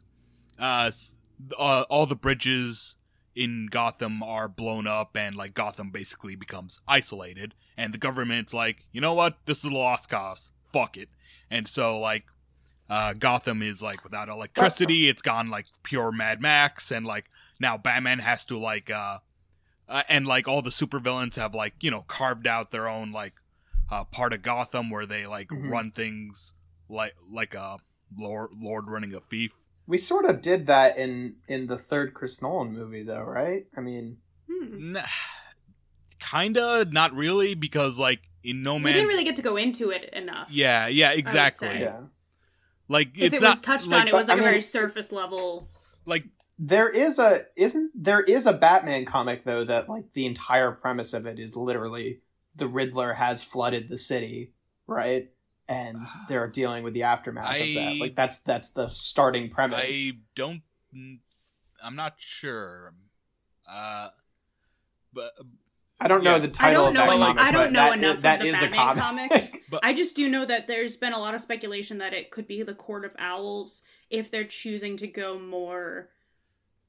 all the bridges... in Gotham are blown up, and like Gotham basically becomes isolated, and the government's like, you know what, this is a lost cause, fuck it. And so like Gotham is like without electricity, it's gone like pure Mad Max, and like now Batman has to like and like all the supervillains have like, you know, carved out their own like part of Gotham where they like run things like a lord running a thief. We sort of did that in the third Chris Nolan movie, though, right? I mean... Kinda, not really, because, like, in No Man's... We didn't really get to go into it enough. Yeah, exactly. Yeah. Like, if it's it was not, touched like, on, it was, like, I mean, very surface level... Like... There is a Batman comic, though, that, like, the entire premise of it is literally the Riddler has flooded the city, right? And they're dealing with the aftermath of that. Like, that's the starting premise. I'm not sure. But I don't know the title of that comic. I don't know enough of the Batman comics. I just do know that there's been a lot of speculation that it could be the Court of Owls if they're choosing to go more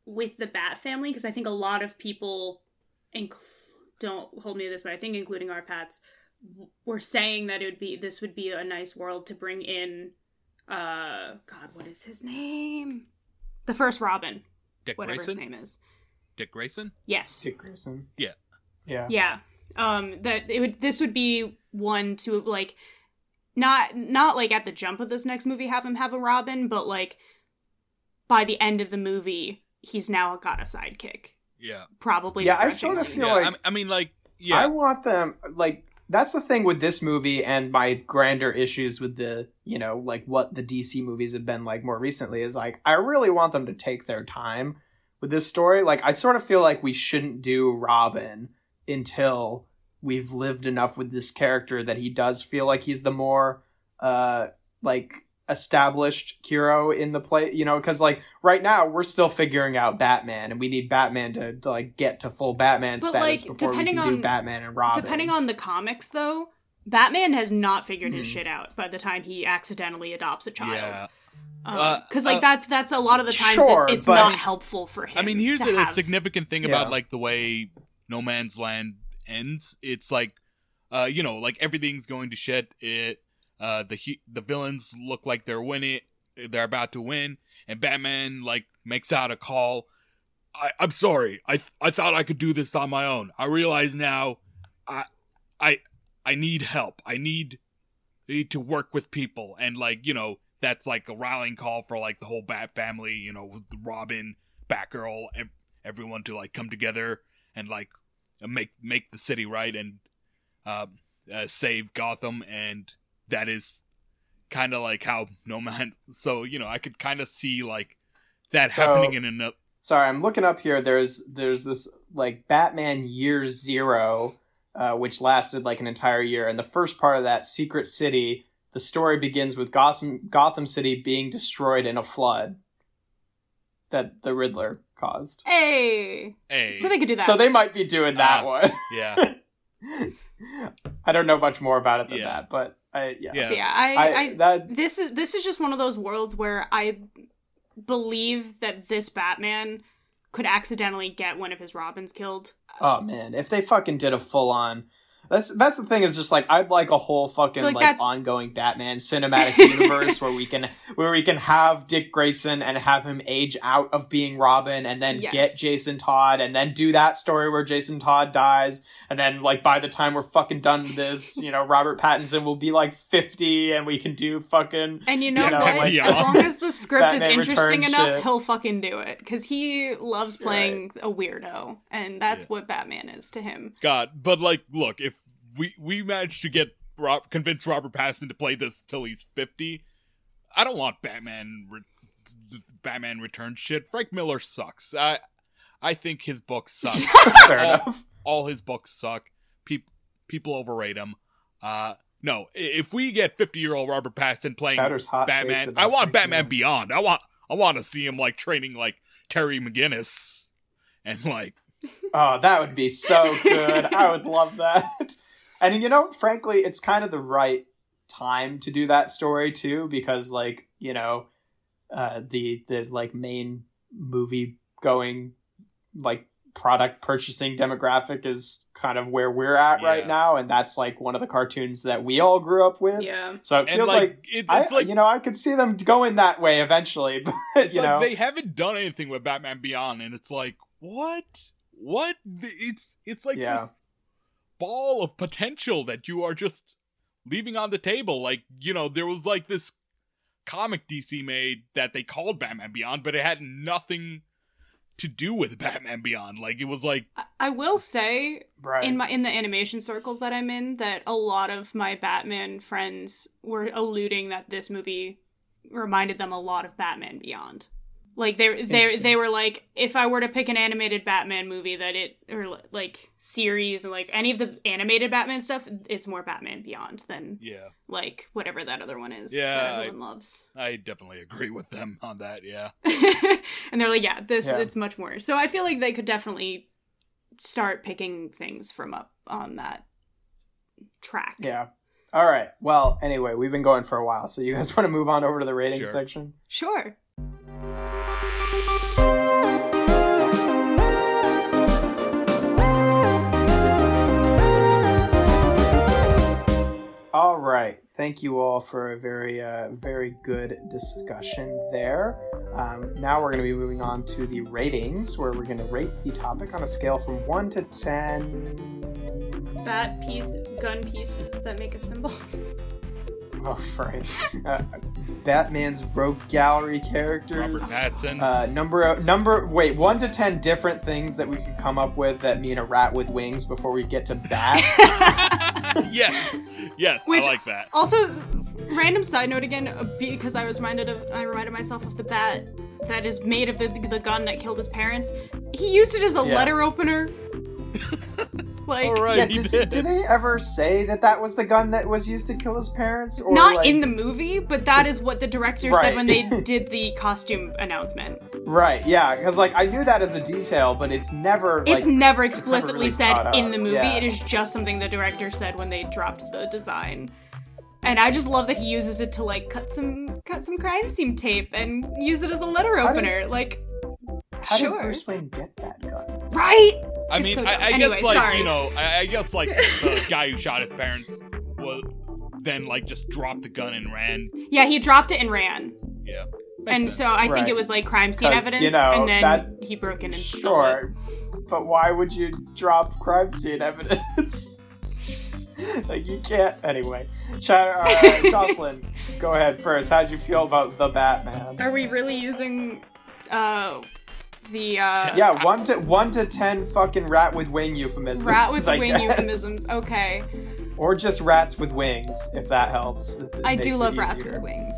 with the Bat family. Because I think a lot of people, don't hold me to this, but I think including our Pats, we're saying that this would be a nice world to bring in God, what is his name? The first Robin. Dick Grayson? Yes. Dick Grayson. Yeah. That this would be one to like not like at the jump of this next movie have him have a Robin, but like by the end of the movie he's now got a sidekick. Yeah. Probably. Yeah, I sort of feel like I mean like yeah. I want them like that's the thing with this movie and my grander issues with the, you know, like what the DC movies have been like more recently is like, I really want them to take their time with this story. Like, I sort of feel like we shouldn't do Robin until we've lived enough with this character that he does feel like he's the more, like established hero in the play, you know, cause like right now we're still figuring out Batman and we need Batman to like get to full Batman status before we can do Batman and Robin. Depending on the comics though, Batman has not figured his shit out by the time he accidentally adopts a child. Yeah. Cause like that's a lot of the times it's not helpful for him. I mean, here's the significant thing about like the way No Man's Land ends. It's like, you know, like everything's going to shit. The villains look like they're winning, they're about to win, and Batman like makes out a call. I'm sorry, I thought I could do this on my own. I realize now, I need help. I need to work with people, and like you know that's like a rallying call for like the whole Bat family. You know, with Robin, Batgirl, everyone to like come together and like make the city right and save Gotham and. That is kind of like how No Man... So, you know, I could kind of see, like, that happening in another... Sorry, I'm looking up here. There's this, like, Batman Year Zero, which lasted, like, an entire year. And the first part of that, Secret City, the story begins with Gotham City being destroyed in a flood that the Riddler caused. Hey! So they could do that. So they might be doing that one. Yeah. I don't know much more about it than that, but... This is just one of those worlds where I believe that this Batman could accidentally get one of his Robins killed. Oh man, if they fucking did a full on, that's the thing is just like I'd like a whole fucking like ongoing Batman cinematic universe where we can have Dick Grayson and have him age out of being Robin and then get Jason Todd and then do that story where Jason Todd dies. And then, like, by the time we're fucking done with this, you know, Robert Pattinson will be, like, 50, and we can do fucking... And you know what? Like, as long as the script is interesting enough, he'll fucking do it. Because he loves playing a weirdo, and that's what Batman is to him. God, but, like, look, if we manage to get convince Robert Pattinson to play this till he's 50, I don't want Batman Returns shit. Frank Miller sucks. I think his books suck. Fair enough. All his books suck. People overrate him. No, if we get 50-year-old Robert Pattinson playing Batman, I want Batman Beyond. I want to see him like training like Terry McGinnis and like. Oh, that would be so good. I would love that. And you know, frankly, it's kind of the right time to do that story too, because like you know, the like main movie going like. product purchasing demographic is kind of where we're at right now, and that's like one of the cartoons that we all grew up with. So it feels like, you know, I could see them going that way eventually, but you know, they haven't done anything with Batman Beyond, and it's like, what? It's like this ball of potential that you are just leaving on the table. Like, you know, there was like this comic DC made that they called Batman Beyond, but it had nothing to do with Batman Beyond. Like, it was like, I will say in the animation circles that I'm in, that a lot of my Batman friends were alluding that this movie reminded them a lot of Batman Beyond. Like, they were like, if I were to pick an animated Batman movie series, and like any of the animated Batman stuff, it's more Batman Beyond than like whatever that other one is that everyone loves. I definitely agree with them on that. Yeah. And they're like, it's much more. So I feel like they could definitely start picking things from up on that track. Yeah. All right. Well, anyway, we've been going for a while, so you guys want to move on over to the rating section? Sure. All right. Thank you all for a very, very good discussion there. Now we're going to be moving on to the ratings, where we're going to rate the topic on a scale from 1 to 10. Gun pieces that make a symbol. Oh, right. Batman's rogue gallery characters. Robert Pattinson. Wait, 1 to 10 different things that we could come up with that mean a rat with wings before we get to bat. Yes, which, I like that. Also, random side note again, because I reminded myself of the bat that is made of the gun that killed his parents. He used it as a letter opener. Like, do they ever say that was the gun that was used to kill his parents? Or not in the movie, but that is what the director said when they did the costume announcement. Right, yeah, because I knew that as a detail, but it's never explicitly said in the movie. Yeah. It is just something the director said when they dropped the design. And I just love that he uses it to cut some crime scene tape and use it as a letter opener. How did Bruce Wayne get that gun? Right? I mean, I guess the guy who shot his parents was then just dropped the gun and ran. Yeah, he dropped it and ran. Yeah. So I think it was crime scene evidence, you know, and then he broke in and stole it. Sure, but why would you drop crime scene evidence? You can't. Anyway, Jocelyn, go ahead first. How'd you feel about the Batman? Are we really using the 1 to 10 fucking rat with wing euphemisms. Rat with wing euphemisms, okay. Or just rats with wings, if that helps. I do love rats with wings.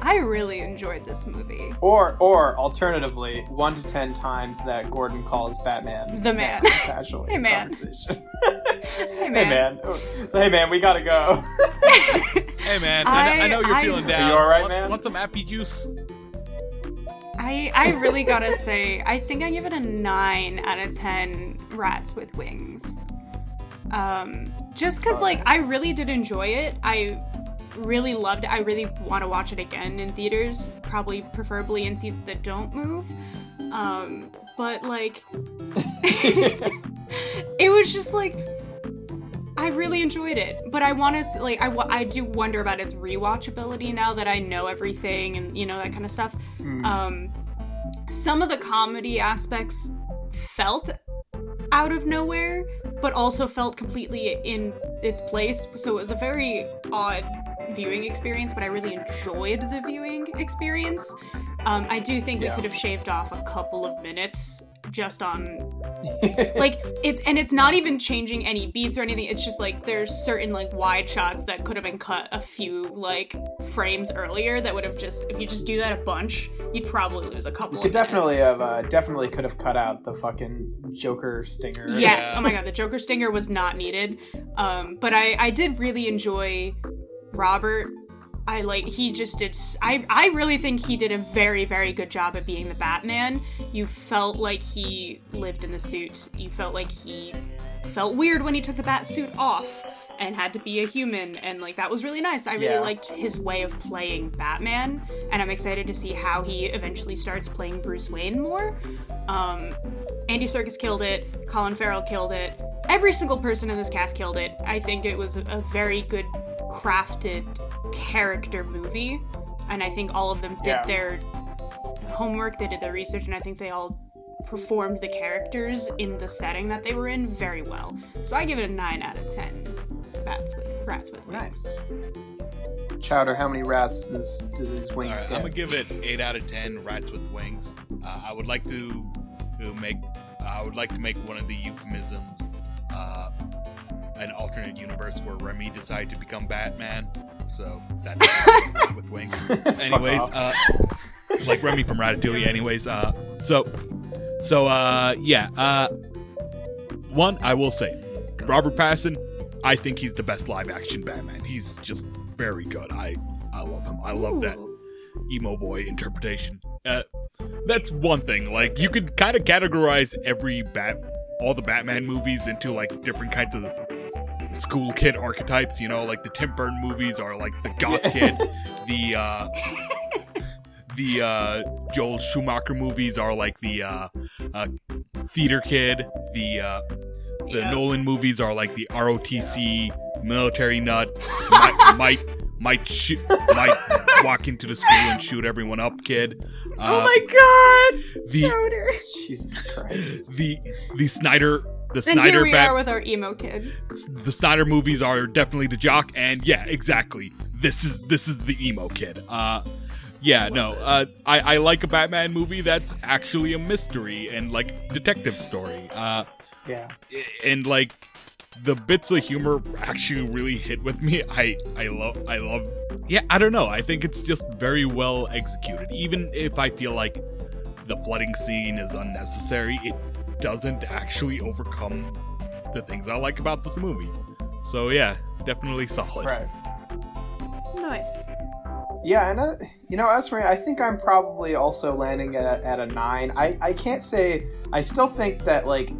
I really enjoyed this movie. Or alternatively, 1 to 10 times that Gordon calls Batman the man. Casually. Hey man. Hey man. So, hey man, we gotta go. Hey man, I know you're feeling down. Are you alright, man? Want some appy juice? I really gotta say, I think I give it a 9 out of 10 rats with wings. Just cause I really did enjoy it. I really loved it. I really want to watch it again in theaters, probably preferably in seats that don't move. But it was just I really enjoyed it, but I want to I do wonder about its rewatchability now that I know everything and you know that kind of stuff. Some of the comedy aspects felt out of nowhere, but also felt completely in its place. So it was a very odd viewing experience, but I really enjoyed the viewing experience. I do think we could have shaved off a couple of minutes just on it's not even changing any beats or anything. It's just there's certain wide shots that could have been cut a few frames earlier that would have just, if you just do that a bunch, you'd probably lose a couple. Definitely could have cut out the fucking Joker stinger. Yes, oh my god, the Joker stinger was not needed. But I did really enjoy Robert. I really think he did a very, very good job at being the Batman. You felt like he lived in the suit. You felt like he felt weird when he took the bat suit off. and had to be a human, and like that was really nice. I really liked his way of playing Batman, and I'm excited to see how he eventually starts playing Bruce Wayne more. Andy Serkis killed it. Colin Farrell killed it. Every single person in this cast killed it. I think it was a very good crafted character movie, and I think all of them did their homework, they did their research, and I think they all performed the characters in the setting that they were in very well. So I give it a 9 out of 10. Rats with wings. Nice. Chowder, how many rats do these wings get? I'm going to give it 8 out of 10 rats with wings. I would like to make one of the euphemisms an alternate universe where Remy decided to become Batman. So that's Rats with wings. Anyways, like Remy from Ratatouille anyways. One, I will say, Robert Pattinson, I think he's the best live-action Batman. He's just very good. I love him. I love that emo boy interpretation. That's one thing. Like, you could kind of categorize all the Batman movies into, like, different kinds of school kid archetypes, you know? Like, the Tim Burton movies are, like, the goth kid. The Joel Schumacher movies are like the theater kid. The Nolan movies are like the ROTC military nut. might walk into the school and shoot everyone up kid. Oh my God! Jesus Christ. The Snyder. Snyder. Here we are with our emo kid. The Snyder movies are definitely the jock, and yeah, exactly. This is the emo kid. I like a Batman movie that's actually a mystery and, like, detective story. And, like, the bits of humor actually really hit with me. I love... Yeah, I don't know. I think it's just very well executed. Even if I feel like the flooding scene is unnecessary, it doesn't actually overcome the things I like about this movie. So, yeah, definitely solid. Right. Nice. Yeah, and as for me, I think I'm probably also landing at a 9. I can't say, I still think that, like,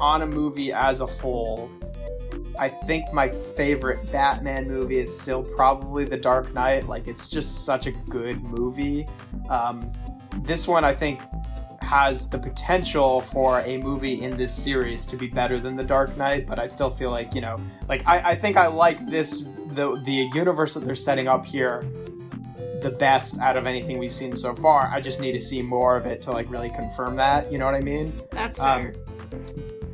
on a movie as a whole, I think my favorite Batman movie is still probably The Dark Knight. Like, it's just such a good movie. This one, I think, has the potential for a movie in this series to be better than The Dark Knight, but I still feel like, you know, like, I think I like this, the universe that they're setting up here, the best out of anything we've seen so far. I just need to see more of it to, like, really confirm that, you know what I mean? That's fair.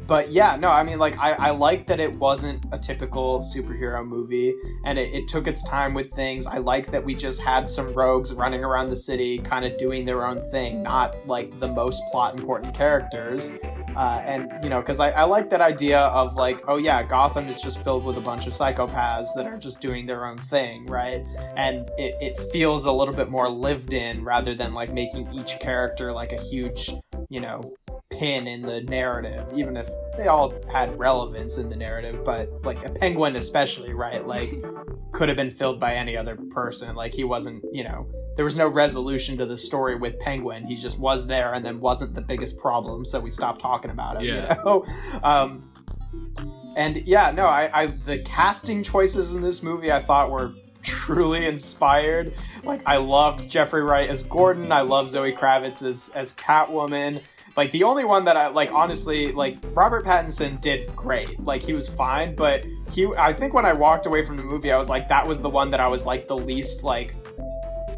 But yeah, no, I mean, like, I like that it wasn't a typical superhero movie, and it took its time with things. I like that we just had some rogues running around the city, kind of doing their own thing, not, like, the most plot-important characters. And, you know, because I like that idea of, like, oh yeah, Gotham is just filled with a bunch of psychopaths that are just doing their own thing, right? And it feels a little bit more lived in, rather than, like, making each character, like, a huge, you know, pin in the narrative, even if they all had relevance in the narrative. But, like, a Penguin especially, right? Like, could have been filled by any other person. Like, he wasn't, you know, there was no resolution to the story with Penguin. He just was there and then wasn't the biggest problem, so we stopped talking about him. Yeah. You know? And yeah, no, I the casting choices in this movie I thought were truly inspired. Like, I loved Jeffrey Wright as Gordon. I love Zoe Kravitz as Catwoman. Like, the only one that I, like, honestly, like, Robert Pattinson did great. Like, he was fine, but I think when I walked away from the movie, I was like, that was the one that I was, like, the least, like,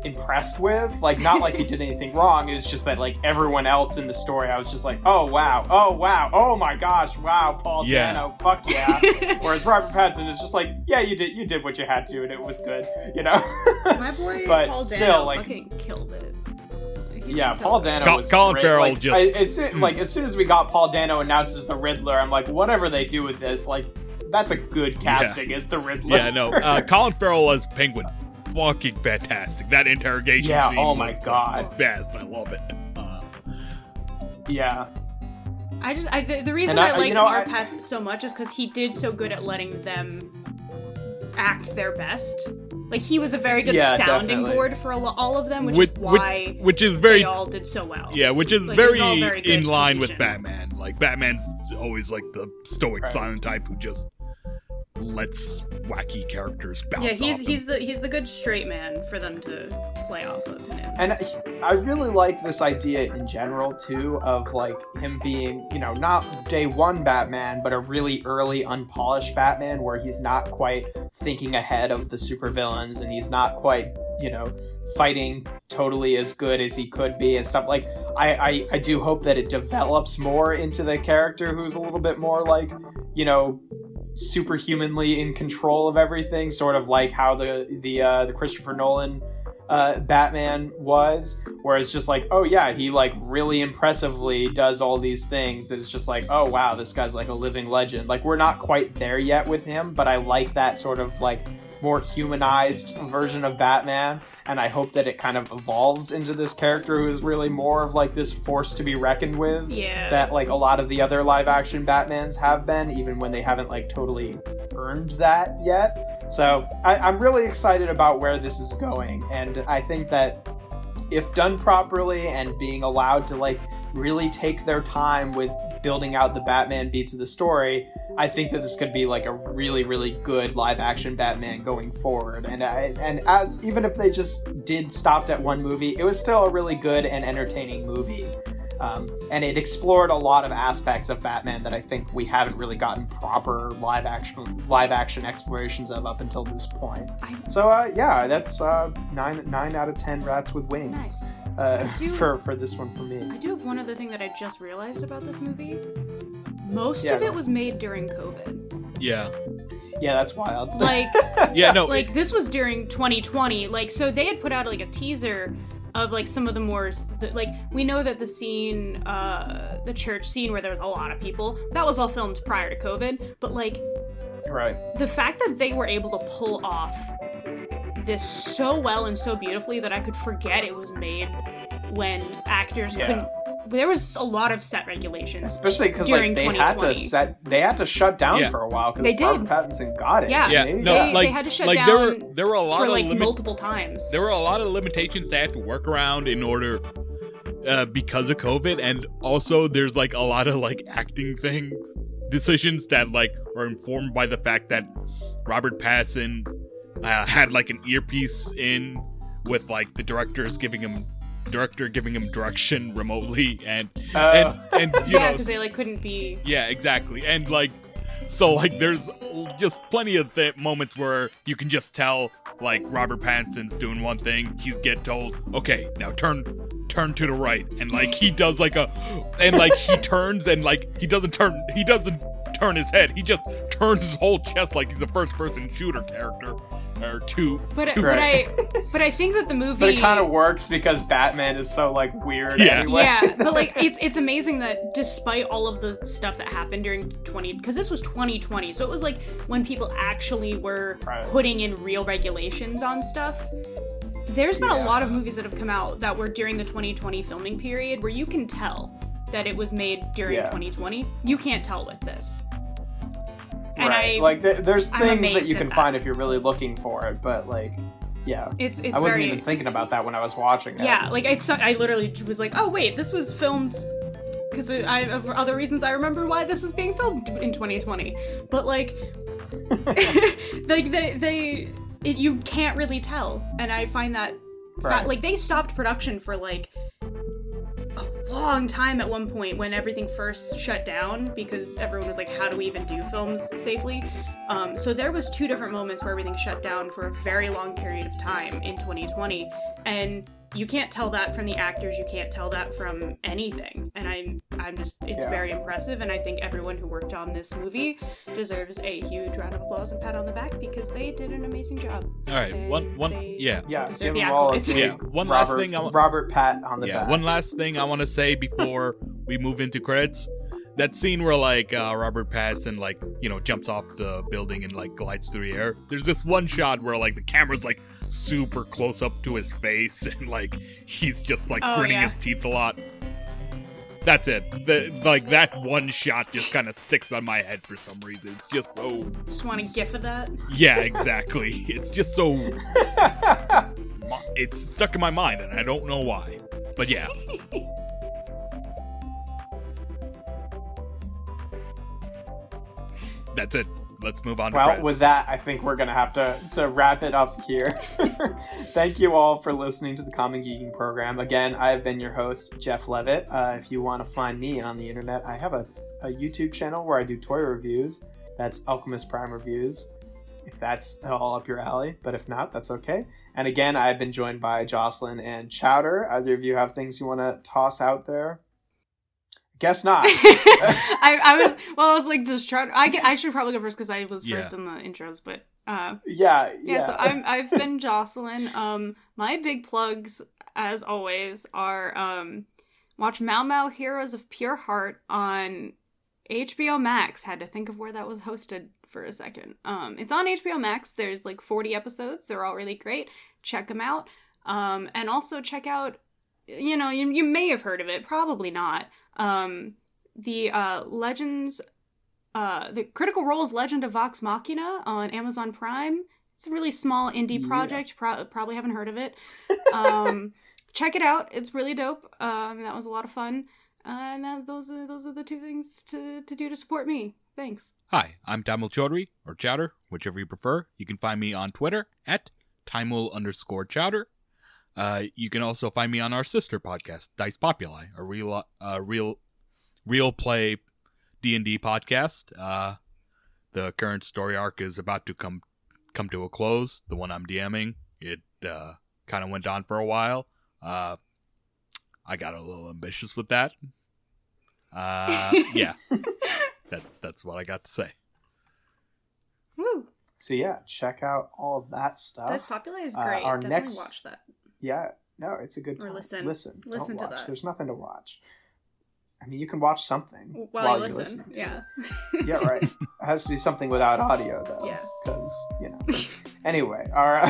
impressed with. Like, not like he did anything wrong. It was just that, like, everyone else in the story, I was just like, oh wow, oh my gosh, wow, Paul Dano, fuck yeah. Whereas Robert Pattinson is just like, yeah, you did what you had to, and it was good, you know. My boy, but Paul still, Dano, like, fucking killed it. Yeah, Paul Dano was Colin great. Farrell, like, just... as soon as we got Paul Dano announced as the Riddler, I'm like, whatever they do with this, like, that's a good casting as the Riddler. Yeah, no, Colin Farrell as Penguin, fucking fantastic. That interrogation scene oh my was God. The best. I love it. Yeah. I just, the reason I like Robert Pattinson so much is because he did so good at letting them act their best. Like, he was a very good sounding board for all of them, which is why they all did so well. Yeah, which is, like, very in line with Batman. Like, Batman's always, like, the stoic, silent type who just lets wacky characters bounce off. Yeah, he's the good straight man for them to play off of him. And I really like this idea in general, too, of, like, him being, you know, not day one Batman, but a really early, unpolished Batman where he's not quite thinking ahead of the supervillains and he's not quite, you know, fighting totally as good as he could be and stuff. Like, I do hope that it develops more into the character who's a little bit more, like, you know, superhumanly in control of everything, sort of like how the Christopher Nolan Batman was, where it's just like, oh yeah, he like really impressively does all these things that it's just like, oh wow, this guy's like a living legend. Like, we're not quite there yet with him, but I like that sort of like more humanized version of Batman, and I hope that it kind of evolves into this character who is really more of like this force to be reckoned with, that like a lot of the other live action Batmans have been, even when they haven't like totally earned that yet. So I'm really excited about where this is going, and I think that if done properly and being allowed to like really take their time with building out the Batman beats of the story, I think that this could be like a really, really good live action Batman going forward. And as even if they just stopped at one movie, it was still a really good and entertaining movie. And it explored a lot of aspects of Batman that I think we haven't really gotten proper live action explorations of up until this point. So that's 9 out of 10 rats with wings. Nice. For this one for me. I do have one other thing that I just realized about this movie. Most of it was made during COVID. Yeah. Yeah, that's wild. Like, yeah, no. Like, this was during 2020. Like, so they had put out like a teaser of like some of the more like, we know that the scene, the church scene where there was a lot of people, that was all filmed prior to COVID. But like, right. The fact that they were able to pull off this so well and so beautifully that I could forget it was made when actors couldn't. There was a lot of set regulations, especially because like they had to shut down for a while because Robert Pattinson got it. Yeah, yeah. No, they had to shut down. There were a lot multiple times. There were a lot of limitations they had to work around in order because of COVID, and also there's like a lot of like acting things, decisions that like are informed by the fact that Robert Pattinson had like an earpiece in with like the director giving him direction remotely and you know, because they like couldn't be exactly, and like so like there's just plenty of moments where you can just tell like Robert Pattinson's doing one thing, he's get told, okay, now turn to the right, and like he does like a and like he turns and like he doesn't turn his head, he just turns his whole chest like he's a first person shooter character. Or two. But I think that the movie. But it kind of works because Batman is so like weird anyway. Yeah, but like it's amazing that despite all of the stuff that happened during 20, because this was 2020, so it was like when people actually were putting in real regulations on stuff. There's been a lot of movies that have come out that were during the 2020 filming period where you can tell that it was made during 2020. You can't tell with this. And right, there's things that you can find if you're really looking for it, but like, yeah, it's I wasn't even thinking about that when I was watching it. Yeah, like I literally was like, oh wait, this was filmed because for other reasons I remember why this was being filmed in 2020, but like, like you can't really tell, and I find that like they stopped production for like a long time at one point when everything first shut down because everyone was like, how do we even do films safely? So there was two different moments where everything shut down for a very long period of time in 2020, and you can't tell that from the actors, you can't tell that from anything, and I'm just, it's very impressive, and I think everyone who worked on this movie deserves a huge round of applause and pat on the back because they did an amazing job. All right, one last thing I want to say before we move into credits. That scene where like Robert Pattinson like, you know, jumps off the building and like glides through the air. There's this one shot where like the camera's like super close up to his face and like he's just like gritting his teeth a lot. That's it. That one shot just kind of sticks on my head for some reason. It's just Just want a gif of that? Yeah, exactly. It's just so. It's stuck in my mind and I don't know why. But yeah. That's it. let's move on to credits. Well, with that, I think we're going to have to wrap it up here. Thank you all for listening to the Common Geeking program. Again, I have been your host, Jeff Levitt. If you want to find me on the internet, I have a YouTube channel where I do toy reviews. That's Alchemist Prime Reviews, if that's at all up your alley. But if not, that's okay. And again, I've been joined by Jocelyn and Chowder. Either of you have things you want to toss out there? Guess not. I should probably go first because I was first in the intros, but So I've been Jocelyn. My big plugs, as always, are watch Mau Mau Heroes of Pure Heart on HBO Max. Had to think of where that was hosted for a second. It's on HBO Max. There's 40 episodes. They're all really great. Check them out. And also check out, you may have heard of it, probably not. The Legends, the Critical Role's Legend of Vox Machina on Amazon Prime. It's a really small indie project. Probably haven't heard of it. Check it out. It's really dope. That was a lot of fun. And those are the two things to do to support me. Thanks. Hi, I'm Taimur Chowdhury, or Chowder, whichever you prefer. You can find me on Twitter at Taimur_Chowder. You can also find me on our sister podcast, Dice Populi, a real play D&D podcast. The current story arc is about to come to a close. The one I'm DMing, it kind of went on for a while. I got a little ambitious with that. That's what I got to say. Woo! So check out all of that stuff. Dice Populi is great. Watch that. Yeah, no, it's a good time. Or listen to that. There's nothing to watch. I mean, you can watch something while you listen. Yes. Yeah, right. It has to be something without audio, though. Yeah. Because, Anyway, our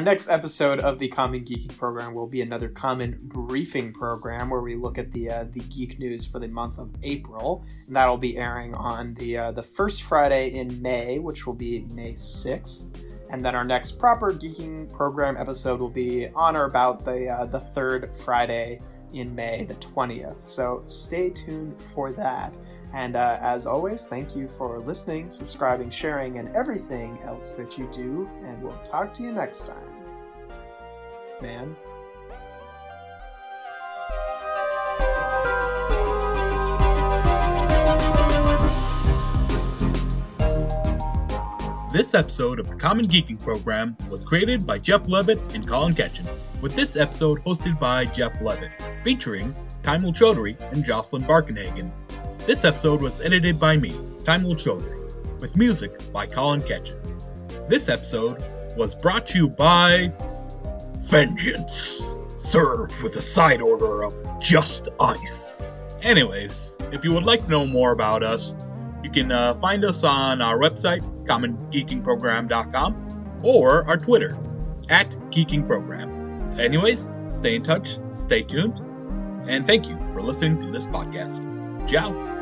next episode of the Common Geeking program will be another Common Briefing program where we look at the geek news for the month of April. And that'll be airing on the first Friday in May, which will be May 6th. And then our next proper geeking program episode will be on or about the third Friday in May, the 20th. So stay tuned for that. And as always, thank you for listening, subscribing, sharing, and everything else that you do. And we'll talk to you next time. Man. This episode of the Common Geeking program was created by Jeff Levitt and Colin Ketchin, with this episode hosted by Jeff Levitt, featuring Taimur Chowdhury and Jocelyn Barkenhagen. This episode was edited by me, Taimur Chowdhury, with music by Colin Ketchin. This episode was brought to you by Vengeance. Served with a side order of just ice. Anyways, if you would like to know more about us, you can find us on our website, commongeekingprogram.com, or our Twitter, @geekingprogram. Anyways, stay in touch, stay tuned, and thank you for listening to this podcast. Ciao!